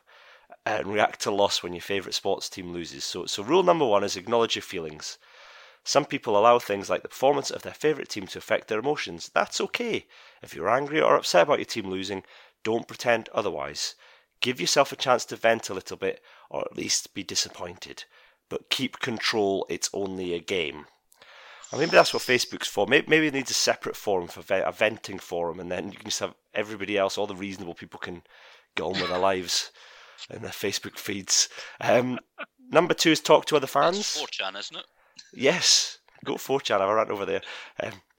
and react to loss when your favourite sports team loses. So rule number one is acknowledge your feelings. Some people allow things like the performance of their favourite team to affect their emotions. That's okay. If you're angry or upset about your team losing, don't pretend otherwise. Give yourself a chance to vent a little bit, or at least be disappointed. But keep control, it's only a game. And maybe that's what Facebook's for. Maybe it needs a separate forum, a venting forum, and then you can just have everybody else, all the reasonable people can go on with their lives in their Facebook feeds. Number two is talk to other fans. That's 4chan, isn't it? Yes. Go 4chan, have a rant over there.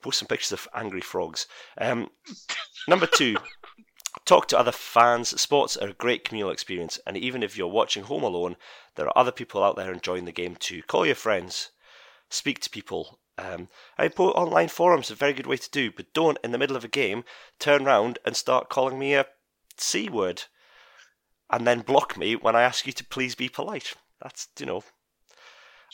Post some pictures of angry frogs. Number two, talk to other fans. Sports are a great communal experience, and even if you're watching home alone, there are other people out there enjoying the game too. Call your friends. Speak to people. I put online forums, a very good way to do, but don't, in the middle of a game, turn round and start calling me a C-word. And then block me when I ask you to please be polite. That's it's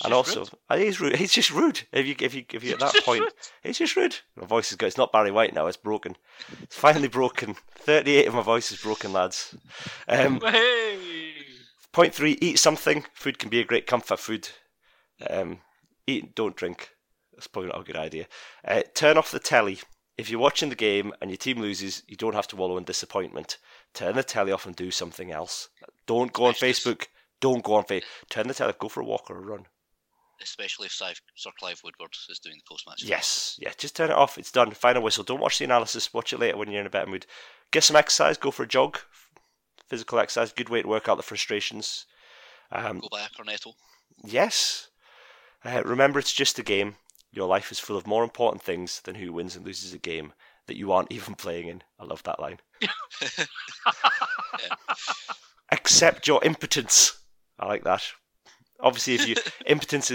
and also rude. It's just rude. If you at that point, rude. It's just rude. My voice is good. It's not Barry White now. It's broken. It's finally broken. 38 of my voice is broken, lads. Point three: eat something. Food can be a great comfort food. Eat, don't drink. That's probably not a good idea. Turn off the telly. If you're watching the game and your team loses, you don't have to wallow in disappointment. Turn the telly off and do something else. Don't go on Facebook. Don't go on Facebook. Turn the telly off. Go for a walk or a run. Especially if Sir Clive Woodward is doing the post-match. Yes. Yeah, just turn it off. It's done. Final whistle. Don't watch the analysis. Watch it later when you're in a better mood. Get some exercise. Go for a jog. Physical exercise. Good way to work out the frustrations. Go buy a Cornetto. Yes. Remember, it's just a game. Your life is full of more important things than who wins and loses a game that you aren't even playing in. I love that line. Accept your impotence. I like that. Obviously, if you impotence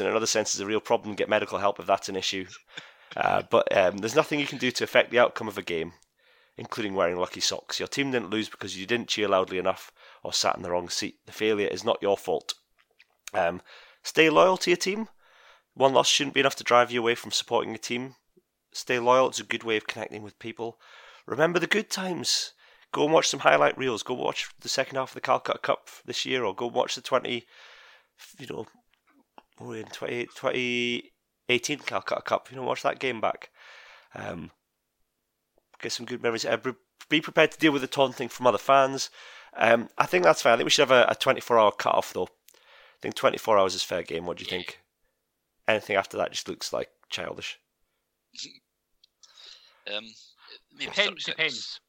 in another sense is a real problem, get medical help if that's an issue. But there's nothing you can do to affect the outcome of a game, including wearing lucky socks. Your team didn't lose because you didn't cheer loudly enough or sat in the wrong seat. The failure is not your fault. Stay loyal to your team. One loss shouldn't be enough to drive you away from supporting your team. Stay loyal. It's a good way of connecting with people. Remember the good times. Go and watch some highlight reels. Go watch the second half of the Calcutta Cup this year, or go watch the 2018 Calcutta Cup. You know, watch that game back. Get some good memories. Be prepared to deal with the taunting from other fans. I think that's fair. I think we should have a 24-hour cut-off, though. I think 24 hours is fair game. What do you think? Anything after that just looks like childish. Depends.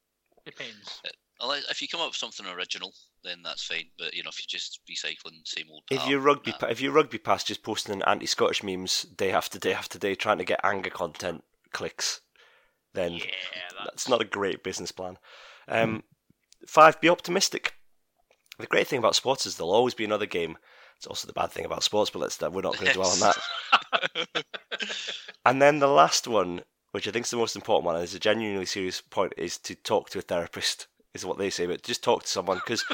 If you come up with something original, then that's fine. But you know, if you're just recycling same old. If you're rugby past, just posting an anti-Scottish memes day after day after day, trying to get anger content clicks, then that's not a great business plan. 5, be optimistic. The great thing about sports is there'll always be another game. It's also the bad thing about sports, but we're not going to dwell on that. And then the last one, which I think is the most important one, and it's a genuinely serious point, is to talk to a therapist, is what they say. But just talk to someone, because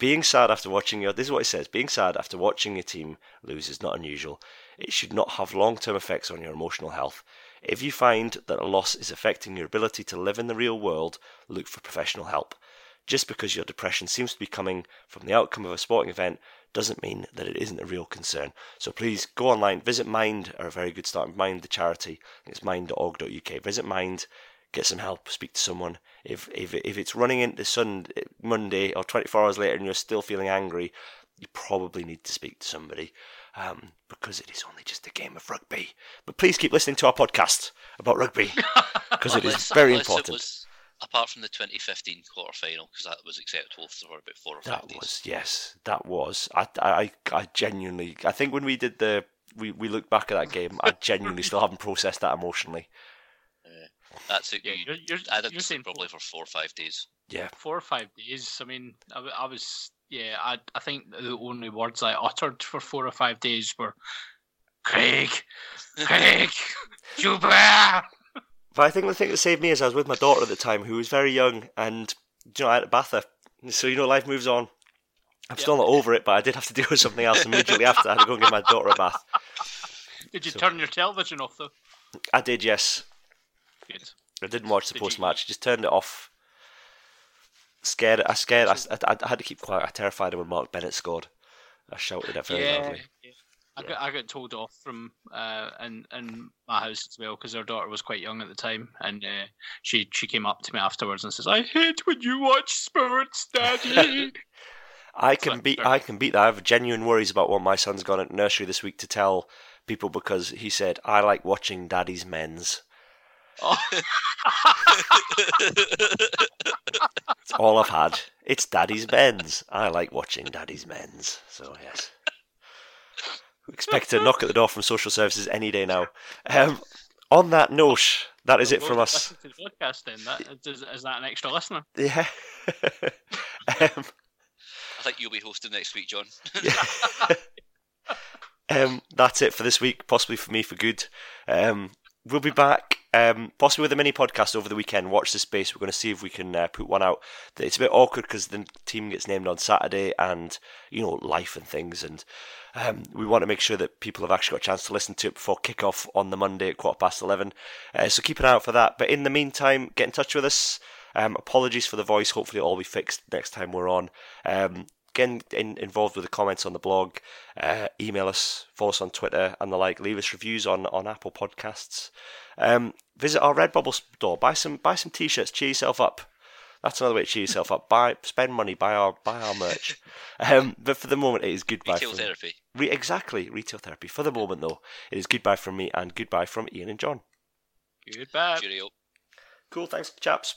being sad after watching this is what it says, being sad after watching your team lose is not unusual. It should not have long-term effects on your emotional health. If you find that a loss is affecting your ability to live in the real world, look for professional help. Just because your depression seems to be coming from the outcome of a sporting event doesn't mean that it isn't a real concern. So please go online, visit Mind, are a very good start. Mind, the charity, it's mind.org.uk. Visit Mind, get some help, speak to someone. If it's running into Monday or 24 hours later and you're still feeling angry, you probably need to speak to somebody because it is only just a game of rugby. But please keep listening to our podcast about rugby because it is very important. Apart from the 2015 quarter-final, because that was acceptable for about 4 or 5 days. That was. I genuinely... I think when we did the... We looked back at that game, I genuinely still haven't processed that emotionally. That took you probably for 4 or 5 days. Yeah. 4 or 5 days. I mean, I was... Yeah, I think the only words I uttered for 4 or 5 days were, Craig, Juba! But I think the thing that saved me is I was with my daughter at the time, who was very young, and I had to bath her. So life moves on. I'm still not over it, but I did have to deal with something else immediately after. I had to go and give my daughter a bath. Did you turn your television off though? I did, yes. Good. I didn't watch the post match. Just turned it off. Scared. I had to keep quiet. I terrified her when Mark Bennett scored. I shouted it very loudly. Yeah. I got told off from in my house as well because her daughter was quite young at the time, and she came up to me afterwards and says, "I hate when you watch sports, Daddy." I can beat that. I have genuine worries about what my son's gone at nursery this week to tell people because he said, "I like watching Daddy's men's." Oh. It's all I've had. It's Daddy's men's. I like watching Daddy's men's. So yes. We expect a knock at the door from social services any day now. On that note, that is it from us. Listen to the podcast then. Is that an extra listener? Yeah. I think you'll be hosting next week, John. That's it for this week, possibly for me for good. We'll be back, possibly with a mini podcast over the weekend. Watch this space. We're going to see if we can put one out. It's a bit awkward because the team gets named on Saturday, and life and things, and we want to make sure that people have actually got a chance to listen to it before kickoff on the Monday at 11:15. So keep an eye out for that. But in the meantime, get in touch with us. Apologies for the voice. Hopefully, it'll all be fixed next time we're on. Get involved with the comments on the blog, email us, follow us on Twitter and the like, leave us reviews on Apple Podcasts. Visit our Redbubble store, buy some t-shirts, cheer yourself up. That's another way to cheer yourself up. Spend money, buy our merch. But for the moment, it is goodbye. Retail therapy. Exactly, retail therapy. For the moment, though, it is goodbye from me and goodbye from Ian and John. Goodbye. Cheerio. Cool, thanks, chaps.